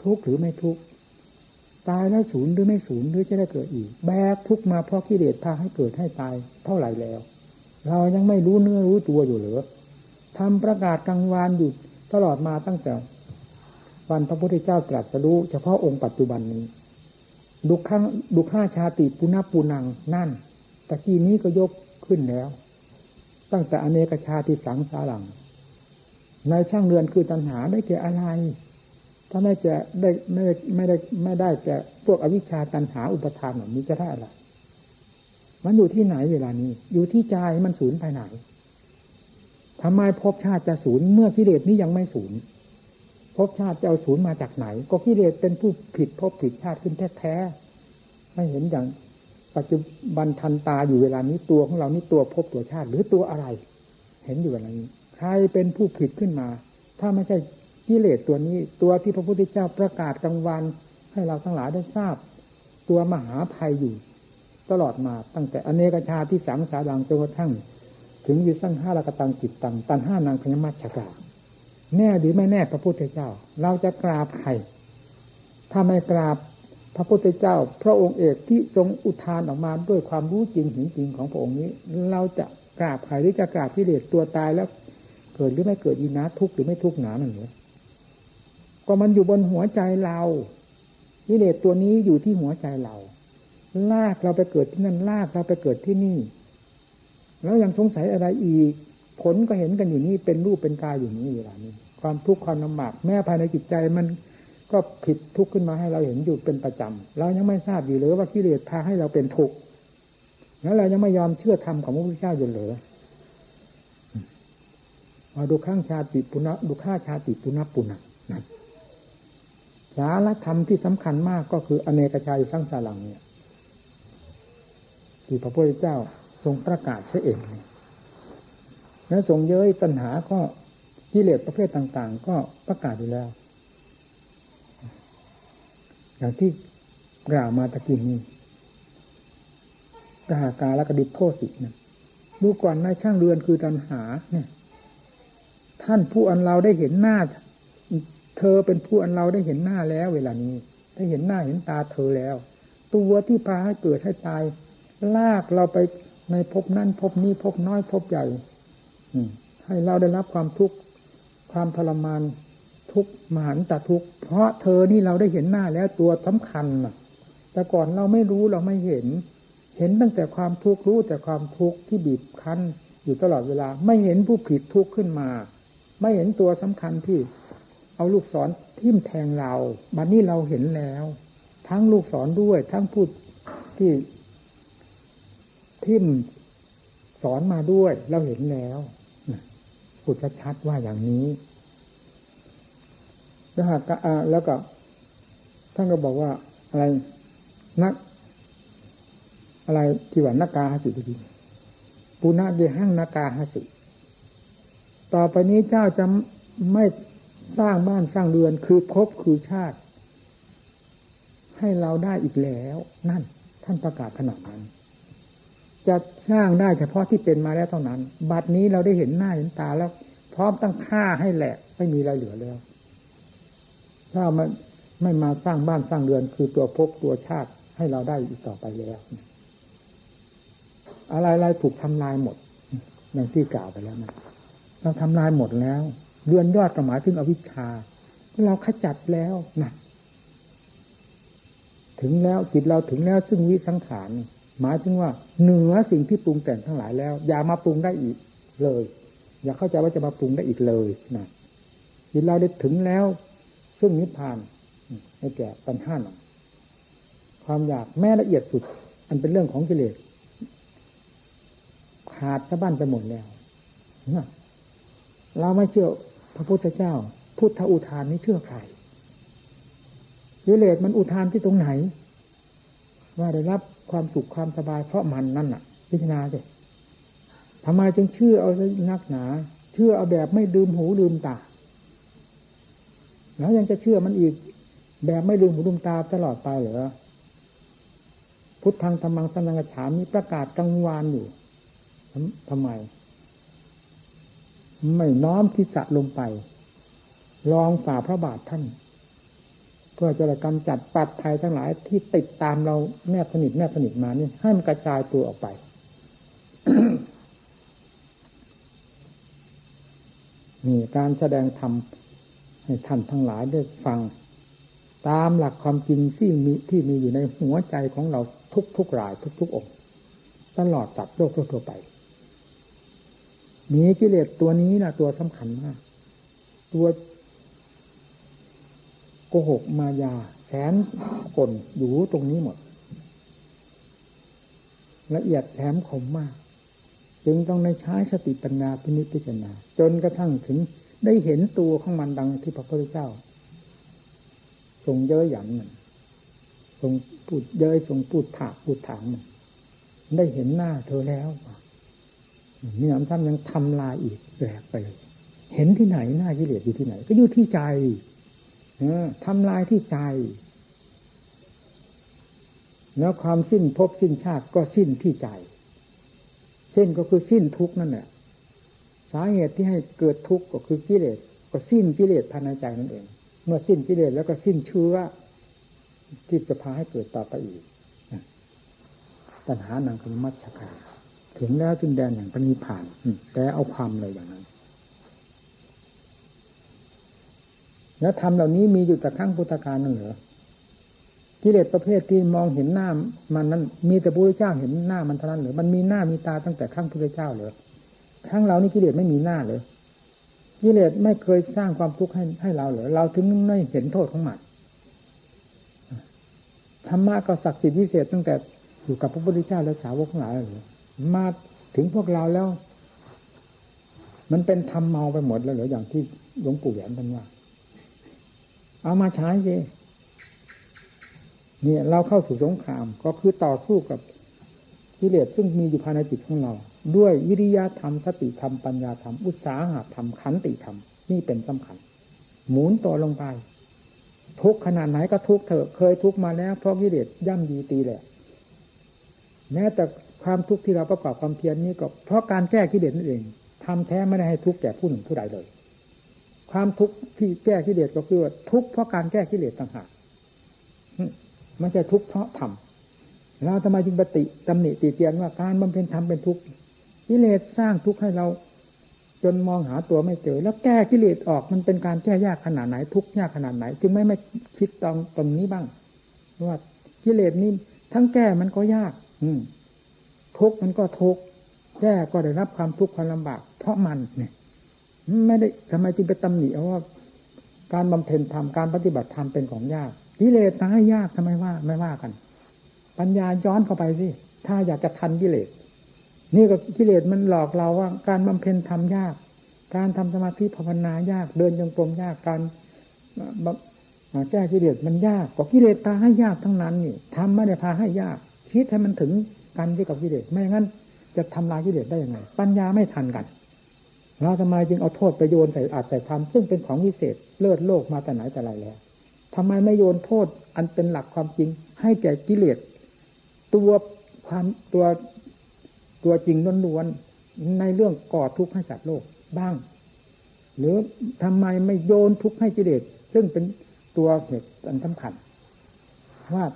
ทุกข์หรือไม่ทุกข์ตายแล้วสูญหรือไม่สูญหรือจะได้เกิดอีกแบกทุกข์มาเพราะกิเลสพาให้เกิดให้ตายเท่าไหร่แล้วเรายังไม่รู้เนื้อรู้ตัวอยู่หรือทำประกาศกลางวานอยู่ตลอดมาตั้งแต่วันพระพุทธเจ้าตรัสรู้เฉพาะองค์ปัจจุบันนี้ดุข้าดุข้าชาติปุณะปูนังนั่นตะกี้นี้ก็ยกขึ้นแล้วตั้งแต่อเนกชาติสังสารังในช่างเรือนคือตัณหาได้แก่อะไรถ้าไม่จะได้ไม่ไม่ได้ไม่ได้แก่พวกอวิชชาตัณหาอุปทานเหล่านี้จะได้อะไรมันอยู่ที่ไหนเวลานี้อยู่ที่ใจมันสูญไปไหนทำไมภพชาติจะสูญเมื่อกิเลสนี้ยังไม่สูญภพชาติจะเอาสูญมาจากไหนก็กิเลสเป็นผู้ผิดภพผิดชาติขึ้นแท้ๆไม่เห็นอย่างปัจจุบันทันตาอยู่เวลานี้ตัวของเรานี่ตัวภพตัวชาติหรือตัวอะไรเห็นอยู่เวลานี้ใครเป็นผู้ผิดขึ้นมาถ้าไม่ใช่กิเลสตัวนี้ตัวที่พระพุทธเจ้าประกาศกลางวันให้เราทั้งหลายได้ทราบตัวมหาภัยอยู่ตลอดมาตั้งแต่อเนกชาติสังสารังจนกระทั่งถึงวิสังหารกตังจิตตังตัณหานางพญมัจฉกาแน่หรือไม่แน่พระพุทธเจ้าเราจะกราบใครถ้าไม่กราบพระพุทธเจ้าพระองค์เอกที่ทรงอุทานออกมาด้วยความรู้จริงเห็นจริงของพระองค์นี้เราจะกราบใครหรือจะกราบกิเลสตัวตายแล้วเกิดหรือไม่เกิดอีนะทุกข์หรือไม่ทุกข์หนามันเหรอก็มันอยู่บนหัวใจเรากิเลสตัวนี้อยู่ที่หัวใจเราลากเราไปเกิดที่นั่นลากเราไปเกิดที่นี่แล้วยังสงสัยอะไรอีกผลก็เห็นกันอยู่นี่เป็นรูปเป็นกายอยู่นี้เวลานี้ความทุกข์ความลำบากแม้ภายในจิตใจมันก็ผิดทุกข์ขึ้นมาให้เราเห็นอยู่เป็นประจำเรายังไม่ทราบอยู่เลยว่ากิเลสพาให้เราเป็นทุกข์แล้วเรายังไม่ยอมเชื่อธรรมของพระพุทธเจ้าอยู่เลยมาดูข้างชาติปุณะดูข้าชาติปุณะปุณะนะสาระธรรมที่สำคัญมากก็คืออเนกชาติสังสารังเนี่ยที่พระพุทธเจ้าทรงประกาศเสียเองและทรงเย้ยตัณหาก็กิเลสประเภทต่างๆก็ประกาศอยู่แล้วอย่างที่กล่าวมาตะกี้นี้กหากาลกดิฏฐโทสินะดูก่อนนายช่างเรือนคือตัณหาเนี่ยท่านผู้อันเราได้เห็นหน้าเธอเป็นผู้อันเราได้เห็นหน้าแล้วเวลานี้ได้เห็นหน้าเห็นตาเธอแล้วตัวที่พาให้เกิดให้ตายลากเราไปในภพนั้นภพนี้ภพน้อยภพใหญ่ให้เราได้รับความทุกข์ความทรมานทุกข์มหันตทุกข์เพราะเธอนี่เราได้เห็นหน้าแล้วตัวสำคัญน่ะแต่ก่อนเราไม่รู้เราไม่เห็นเห็นตั้งแต่ความทุกข์รู้แต่ความทุกข์ที่บีบคั้นอยู่ตลอดเวลาไม่เห็นผู้ผิดทุกข์ขึ้นมาไม่เห็นตัวสำคัญที่เอาลูกศรทิ่มแทงเราบัดนี้เราเห็นแล้วทั้งลูกศรด้วยทั้งผู้ที่ทิ่มสอนมาด้วยเราเห็นแล้วพูดชัดๆว่าอย่างนี้แล้วหากแล้วก็ท่านก็บอกว่าอะไรนักอะไรที่ว่านักกาหสิทีปุณะเยหังนักกาหสิต่อไปนี้เจ้าจะไม่สร้างบ้านสร้างเรือนคือภพคือชาติให้เราได้อีกแล้วนั่นท่านประกาศขนาดนั้นจะสร้างได้เฉพาะที่เป็นมาแล้วเท่านั้นบัดนี้เราได้เห็นหน้าเห็นตาแล้ว พร้อมตั้งฆ่าให้แหลกไม่มีอะไรเหลือแล้วถ้ามันไม่มาสร้างบ้านสร้างเรือนคือตัวภพตัวชาติให้เราได้อีกต่อไปแล้วอะไรๆถูกทำลายหมดอย่างที่กล่าวไปแล้วนะเราทำลายหมดแล้วเรือนยอดหมายถึงอวิชชาเราขจัดแล้วนะถึงแล้วจิตเราถึงแล้วซึ่งวิสังขารหมายถึงว่าเหนือสิ่งที่ปรุงแต่งทั้งหลายแล้วอย่ามาปรุงได้อีกเลยอย่าเข้าใจว่าจะมาปรุงได้อีกเลยนะจิตเราได้ถึงแล้วซึ่งนิพพานให้แก่ตัณหาหนังความอยากแม้ละเอียดสุดอันเป็นเรื่องของกิเลสขาดสะบั้นไปหมดแล้วนะเราไม่เชื่อพระพุทธเจ้าพุทธอุทานนี้เชื่อใครกิเลสมันอุทานที่ตรงไหนว่าได้รับความสุขความสบายเพราะมันนั่นน่ะพิจารณาสิทำไมจึงเชื่อเอานักหนาเชื่อเอาแบบไม่ลืมหูลืมตาแล้วยังจะเชื่อมันอีกแบบไม่ลืมหูลืมตาตลอดไปเหรอพุทธังธัมมังสังฆังฉามิประกาศกลางวานอยู่ทำไมไม่น้อมศีรษะลงไปลองฝ่าพระบาทท่านเพื่อจะกำจัดปัดไทยทั้งหลายที่ติดตามเราแนบสนิทแนบสนิทมานี่ให้มันกระจายตัวออกไป นี่การแสดงธรรมให้ท่านทั้งหลายได้ฟังตามหลักความจริงที่มีที่มีอยู่ในหัวใจของเราทุกๆรายทุกๆองค์ตลอดจับโลกทั่วไปมีกิเลสตัวนี้นะตัวสำคัญมากตัวโกหกมายาแสนกลอยู่ตรงนี้หมดละเอียดแถมคมมากจึงต้องได้ใช้สติปัญญาพินิจพิจารณาจนกระทั่งถึงได้เห็นตัวของมันดังที่พระพุทธเจ้าทรงเย้ยหยันมันทรงพูดเย้ยทรงพูดถากพูดถางมันได้เห็นหน้าเธอแล้วมีน้ำซ้ำยังทำลายอีกแหลกไปเลยเห็นที่ไหนหน้ากิเลสอยู่ที่ไหนก็อยู่ที่ใจทำลายที่ใจแล้วความสิ้นภพสิ้นชาติก็สิ้นที่ใจสิ้นก็คือสิ้นทุกข์นั่นแหละสาเหตุที่ให้เกิดทุกข์ก็คือกิเลสก็สิ้นกิเลสภายในใจนั่นเองเมื่อสิ้นกิเลสแล้วก็สิ้นเชื้อที่จะพาให้เกิดต่อไปอีกตัณหานังกรรมมัจฉกาถึงแล้วจึงแดนอย่างปณิพพานแต่เอาความเลยอย่างนั้นแล้วธรรมเหล่านี้มีอยู่แต่ครั้งพุทธกาลนั่นเหรอกิเลสประเภทที่มองเห็นหน้ามันนั้นมีแต่พระพุทธเจ้าเห็นหน้ามันเท่านั้นเหรอมันมีหน้ามีตาตั้งแต่ครั้งพระพุทธเจ้าเหรอครั้งเรานี่กิเลสไม่มีหน้าเหรอกิเลสไม่เคยสร้างความทุกข์ให้ให้เราเหรอเราถึงไม่เห็นโทษของมันธรรมะก็ศักดิ์สิทธิ์วิเศษตั้งแต่อยู่กับพระพุทธเจ้าและสาวกทั้งหลายเหรอมาถึงพวกเราแล้วมันเป็นธรรมเมาไปหมดแล้วเหรออย่างที่หลวงปู่แหวนท่านว่าเอามาใช้สิเนี่ยเราเข้าสู่สงครามก็คือต่อสู้กับกิเลสซึ่งมีอยู่ภายในจิตของเราด้วยวิริยะธรรมสติธรรมปัญญาธรรมอุตสาหะธรรมขันติธรรมนี่เป็นสำคัญหมุนตัวลงไปทุกขนาดไหนก็ทุกเถอะเคยทุกมาแล้วเพราะกิเลสย่ำยีตีแหละแม้แต่ความทุกข์ที่เราประกอบความเพียรนี้ก็เพราะการแก้กิเลสนั่นเองทำแท้ไม่ได้ให้ทุกข์แก่ผู้หนึ่งผู้ใดเลยความทุกข์ที่แก้กิเลสก็คือว่าทุกข์เพราะการแก้กิเลสต่างหากมันจะทุกข์เพราะธรรมเราทำไมจึงปฏิตำหนิติเตียนว่าการบำเพ็ญธรรมเป็นทุกข์กิเลสสร้างทุกข์ให้เราจนมองหาตัวไม่เจอแล้วแก้กิเลสออกมันเป็นการแก้ยากขนาดไหนทุกข์ยากขนาดไหนจึงไม่ไม่คิดตรงตรงนี้บ้างว่ากิเลสนี้ทั้งแก้มันก็ยากทุกข์มันก็ทุกข์แก้ก็ได้รับความทุกข์ความลำบากเพราะมันเนี่ยไม่ได้ทำไมจึงไปตำหนิเอาว่าการบำเพ็ญธรรมการปฏิบัติธรรมเป็นของยากกิเลสทำให้ยากทำไมว่าไม่ว่ากันปัญญาย้อนเข้าไปสิถ้าอยากจะทันกิเลสนี่ก็กิเลสมันหลอกเราว่าการบำเพ็ญธรรมยากการทำสมาธิภาวนายากเดินจงกรมยากการแก้กิเลสมันยากก็กิเลสพาให้ยากทั้งนั้นนี่ทำไม่ได้พาให้ยากคิดให้มันถึงกันที่กับกิเลสไม่งั้นจะทำลายกิเลสได้ยังไงปัญญาไม่ทันกันเราทำไมจึงเอาโทษไปโยนใส่อาจแต่ธรรมซึ่งเป็นของวิเศษเลิศโลกมาแต่ไหนแต่ไรแล้วทำไมไม่โยนโทษอันเป็นหลักความจริงให้แก่กิเลสตัวความตัวตัวจริงล้วนๆในเรื่องก่อทุกข์ให้สัตว์โลกบ้าง หรือทำไมไม่โยนทุกข์ให้กิเลสซึ่งเป็นตัวเหตุอันสำคัญว่า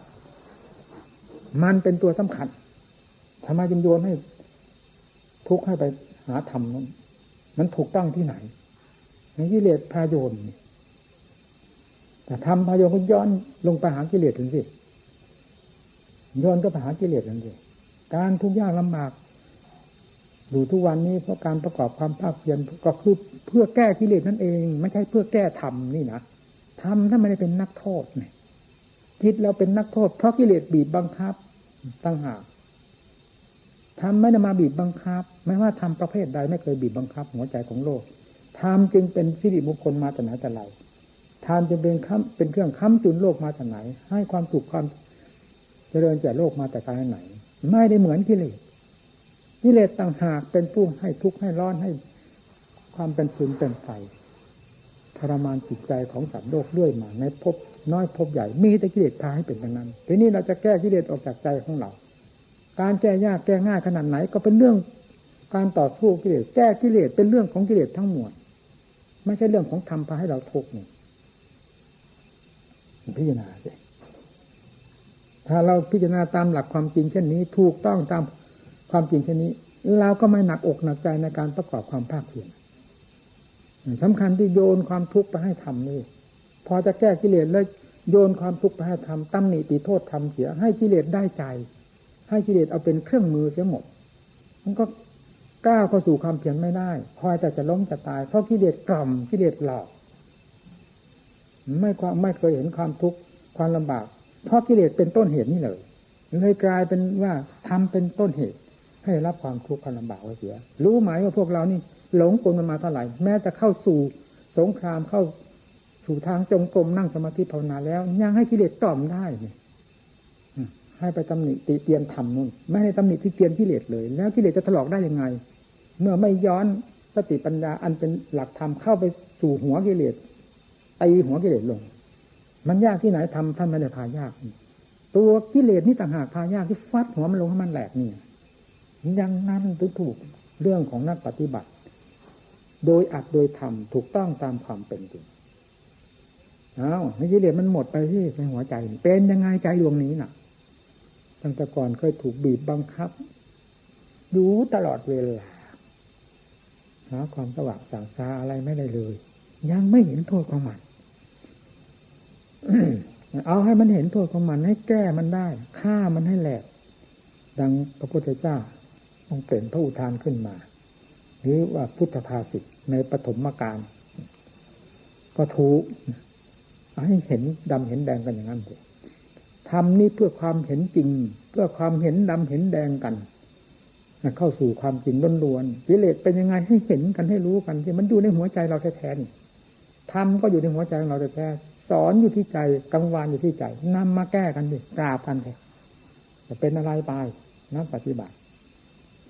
มันเป็นตัวสำคัญทำไมจึงโยนให้ทุกข์ให้ไปหาธรรมนั้นมันถูกต้องที่ไหนกิเลสพาโยนแต่ธรรมพาโยนก็ย้อนลงไปหากิเลสถึงสิย้อนก็ไปหากิเลสถึงสิการทุกข์ยากลำบากดูทุกวันนี้เพราะการประกอบความภาคเพียรก็คือเพื่อแก้กิเลสนั่นเองไม่ใช่เพื่อแก้ธรรมนี่นะธรรมถ้าไม่ได้เป็นนักโทษเนี่ยจิตเราเป็นนักโทษเพราะกิเลสบีบบังคับตั้งหากธรรมไม่ได้มาบีบบังคับไม่ว่าธรรมประเภทใดไม่เคยบีบบังคับหัวใจของโลกธรรมจึงเป็นสิริมงคลมาแต่ไหนแต่ไรธรรมจึงเป็นค้ำเป็นเครื่องค้ำจุนโลกมาแต่ไหนให้ความสุขความเจริญแก่โลกมาแต่การไหนไม่ได้เหมือนกิเลสกิเลสต่างหากเป็นผู้ให้ทุกข์ให้ร้อนให้ความเป็นฟืนเป็นไฟทรมานจิตใจของสัตว์โลกด้วยมาในภพน้อยภพใหญ่มีแต่กิเลสพาให้เป็นดังนั้นทีนี้เราจะแก้กิเลสออกจากใจของเราการแก้ยากแก้ง่ายขนาดไหนก็เป็นเรื่องการต่อสู้กิเลสแก้กิเลสเป็นเรื่องของกิเลสทั้งมวลไม่ใช่เรื่องของธรรมพาให้เราทุกข์นี่พิจารณาสิถ้าเราพิจารณาตามหลักความจริงเช่นนี้ถูกต้องตามความจริงเช่นนี้เราก็ไม่หนักอกหนักใจในการประกอบความภาคเพียรสำคัญที่โยนความทุกข์ไปให้ธรรมนี่พอจะแก้กิเลสแล้วโยนความทุกข์ไปให้ธรรมตั้มหนีตีโทษธรรมเสียให้กิเลสได้ใจให้กิเลสเอาเป็นเครื่องมือเสียหมดมันก็ก้าวเข้าสู่ความเพียรไม่ได้คอยแต่จะล้มจะตายเพราะกิเลสกล่อมกิเลสหลอกไม่ความไม่เคยเห็นความทุกข์ความลำบากเพราะกิเลสเป็นต้นเหตุนี่เลยเลยกลายเป็นว่าธรรมเป็นต้นเหตุให้รับความทุกข์ความลำบากไว้เสียรู้ไหมว่าพวกเรานี่หลงกลมันมาเท่าไหร่แม้จะเข้าสู่สงครามเข้าสู่ทางจงกรมนั่งสมาธิภาวนาแล้วยังให้กิเลสกล่อมได้เนี่ยให้ไปตำหนิติเตียนธรรมนู่นไม่ได้ตำหนิติเตียนกิเลสเลยแล้วกิเลสจะถลอกได้ยังไงเมื่อไม่ย้อนสติปัญญาอันเป็นหลักธรรมเข้าไปสู่หัวกิเลสไอหัวกิเลสลงมันยากที่ไหนทำท่านไม่ได้พายากตัวกิเลสนี่ต่างหากพายากที่ฟัดหัวมันลงให้มันแหลกนี่ยังนั้นถูกถูกเรื่องของนักปฏิบัติโดยอัดโดยทำถูกต้องตามความเป็นจริงอ้าวกิเลสมันหมดไปที่ในหัวใจเป็นยังไงใจดวงนี้น่ะตั้งแต่ก่อนเคยถูกบีบบังคับอยู่ตลอดเวลาหาความสว่างสางซาอะไรไม่ได้เลยยังไม่เห็นโทษของมัน เอาให้มันเห็นโทษของมันให้แก้มันได้ฆ่ามันให้แหลกดังพระพุทธเจ้าองค์เป็นพระอุทานขึ้นมาหรือว่าพุทธภาษิตในปฐมกาลก็ถูกให้เห็นดำเห็นแดงกันอย่างนั้นเลยทำนี่เพื่อความเห็นจริงเพื่อความเห็นดำเห็นแดงกันเข้าสู่ความจริงล้วนๆกิเลสเป็นยังไงให้เห็นกันให้รู้กันที่มันอยู่ในหัวใจเราแท้ๆธรรมก็อยู่ในหัวใจของเราแท้ๆสอนอยู่ที่ใจกังวานอยู่ที่ใจนำมาแก้กันดิกราบกันเลยจะเป็นอะไรไปนักปฏิบัติ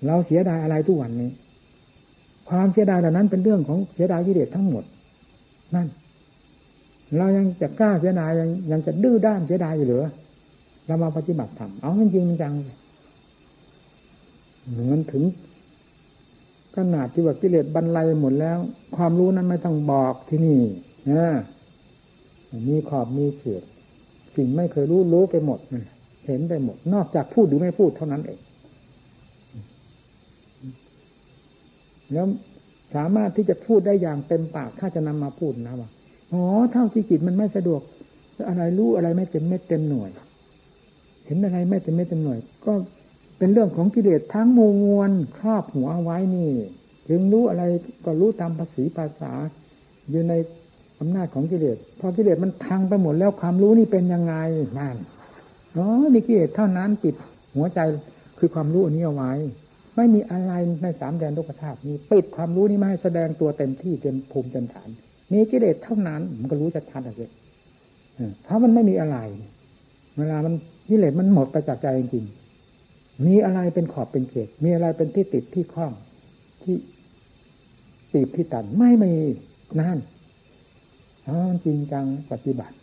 เราเสียดายอะไรทุกวันนี้ความเสียดายเหล่านั้นเป็นเรื่องของเสียดายกิเลสทั้งหมดนั่นเรายังจะกล้าเสียดายยังยังจะดื้อด้านเสียดายอยู่เหรอเรามาปฏิบัติธรรมเอาจริงจังเหมือนถึงขนาดที่ว่ากิเลสบรรลัยหมดแล้วความรู้นั้นไม่ต้องบอกที่นี่นะมีขอบมีเขตสิ่งไม่เคยรู้รู้ไปหมดเห็นไปหมดนอกจากพูดหรือไม่พูดเท่านั้นเองแล้วสามารถที่จะพูดได้อย่างเต็มปากถ้าจะนำมาพูดนะว่าอ๋อเท่าที่จิตมันไม่สะดวกอะไรรู้อะไรไม่เต็มเม็ดเต็มหน่วยเห็นอะไรไม่เต็มเม็ดเต็มหน่วยก็เป็นเรื่องของกิเลสทั้งมวลครอบหัวไว้นี่ถึงรู้อะไรก็รู้ตามภาษีภาษาอยู่ในอำนาจของกิเลสพอกิเลสมันทังไปหมดแล้วความรู้นี่เป็นยังไงนั่นอ๋อมีกิเลสเท่านั้นปิดหัวใจคือความรู้อันนี้เอาไว้ไม่มีอะไรในสามแดนโลกธาตุนี้ปิดความรู้นี้ไม่ให้แสดงตัวเต็มที่เต็มภูมิเต็มฐานมีกิเลสเท่านั้นมันก็รู้ชัดชัดเลยเพราะมันไม่มีอะไรเวลามันกิเลสมันหมดไปจากใจจริงมีอะไรเป็นขอบเป็นเขตมีอะไรเป็นที่ติดที่คล้องที่ตีบที่ตันไม่มีนั่นอ๋อจริงจังปฏิบัติ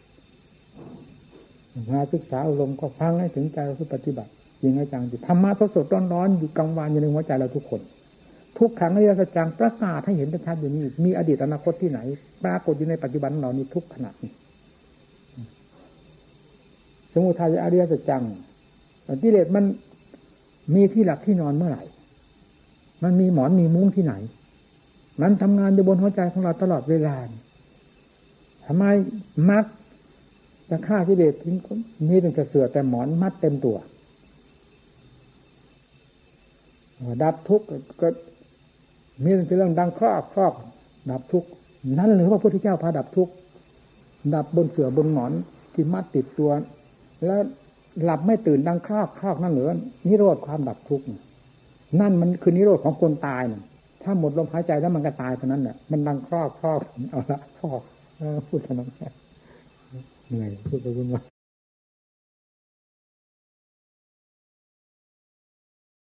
มาศึกษาลงก็ฟังให้ถึงใจเราคือปฏิบัติจริงจังอยู่ธรรมะสดๆร้อนๆอยู่กลางวันอยู่ในหัวใจเราทุกคน ทุกขังอริยสัจจังประกาศให้เห็นชัดๆอยู่นี่มีอดีตอนาคตที่ไหนปรากฏอยู่ในปัจจุบันของเรานี่ทุกขณะนี้สมุทัยอริยสัจจังกิเลสมันมีที่หลับที่นอนเมื่อไหร่มันมีหมอนมีมุ้งที่ไหนมันทำงานอยู่บนหัวใจของเราตลอดเวลาทำไมมัดจะฆ่ากิเลสทิ้งมีตั้งแต่เสือแต่หมอนมัดเต็มตัวดับทุกข์ก็มีตั้งแต่เรื่องดังครอบครอบดับทุกข์นั้นหรือว่าพระพุทธเจ้าพาดับทุกข์ดับบนเสือบนหมอนที่มัดติดตัวแล้วหลับไม่ตื่นดังครอบครอบนั่นเหรอนิโรธความดับทุกข์นั่นมันคือนิโรธของคนตายน่ะถ้าหมดลมหายใจแล้วมันก็ตายเท่านั้นแหละมันดังครอบครอบเอาละครอบพูดเท่านั้นเหนื่อยพูดไปวุ่นวาย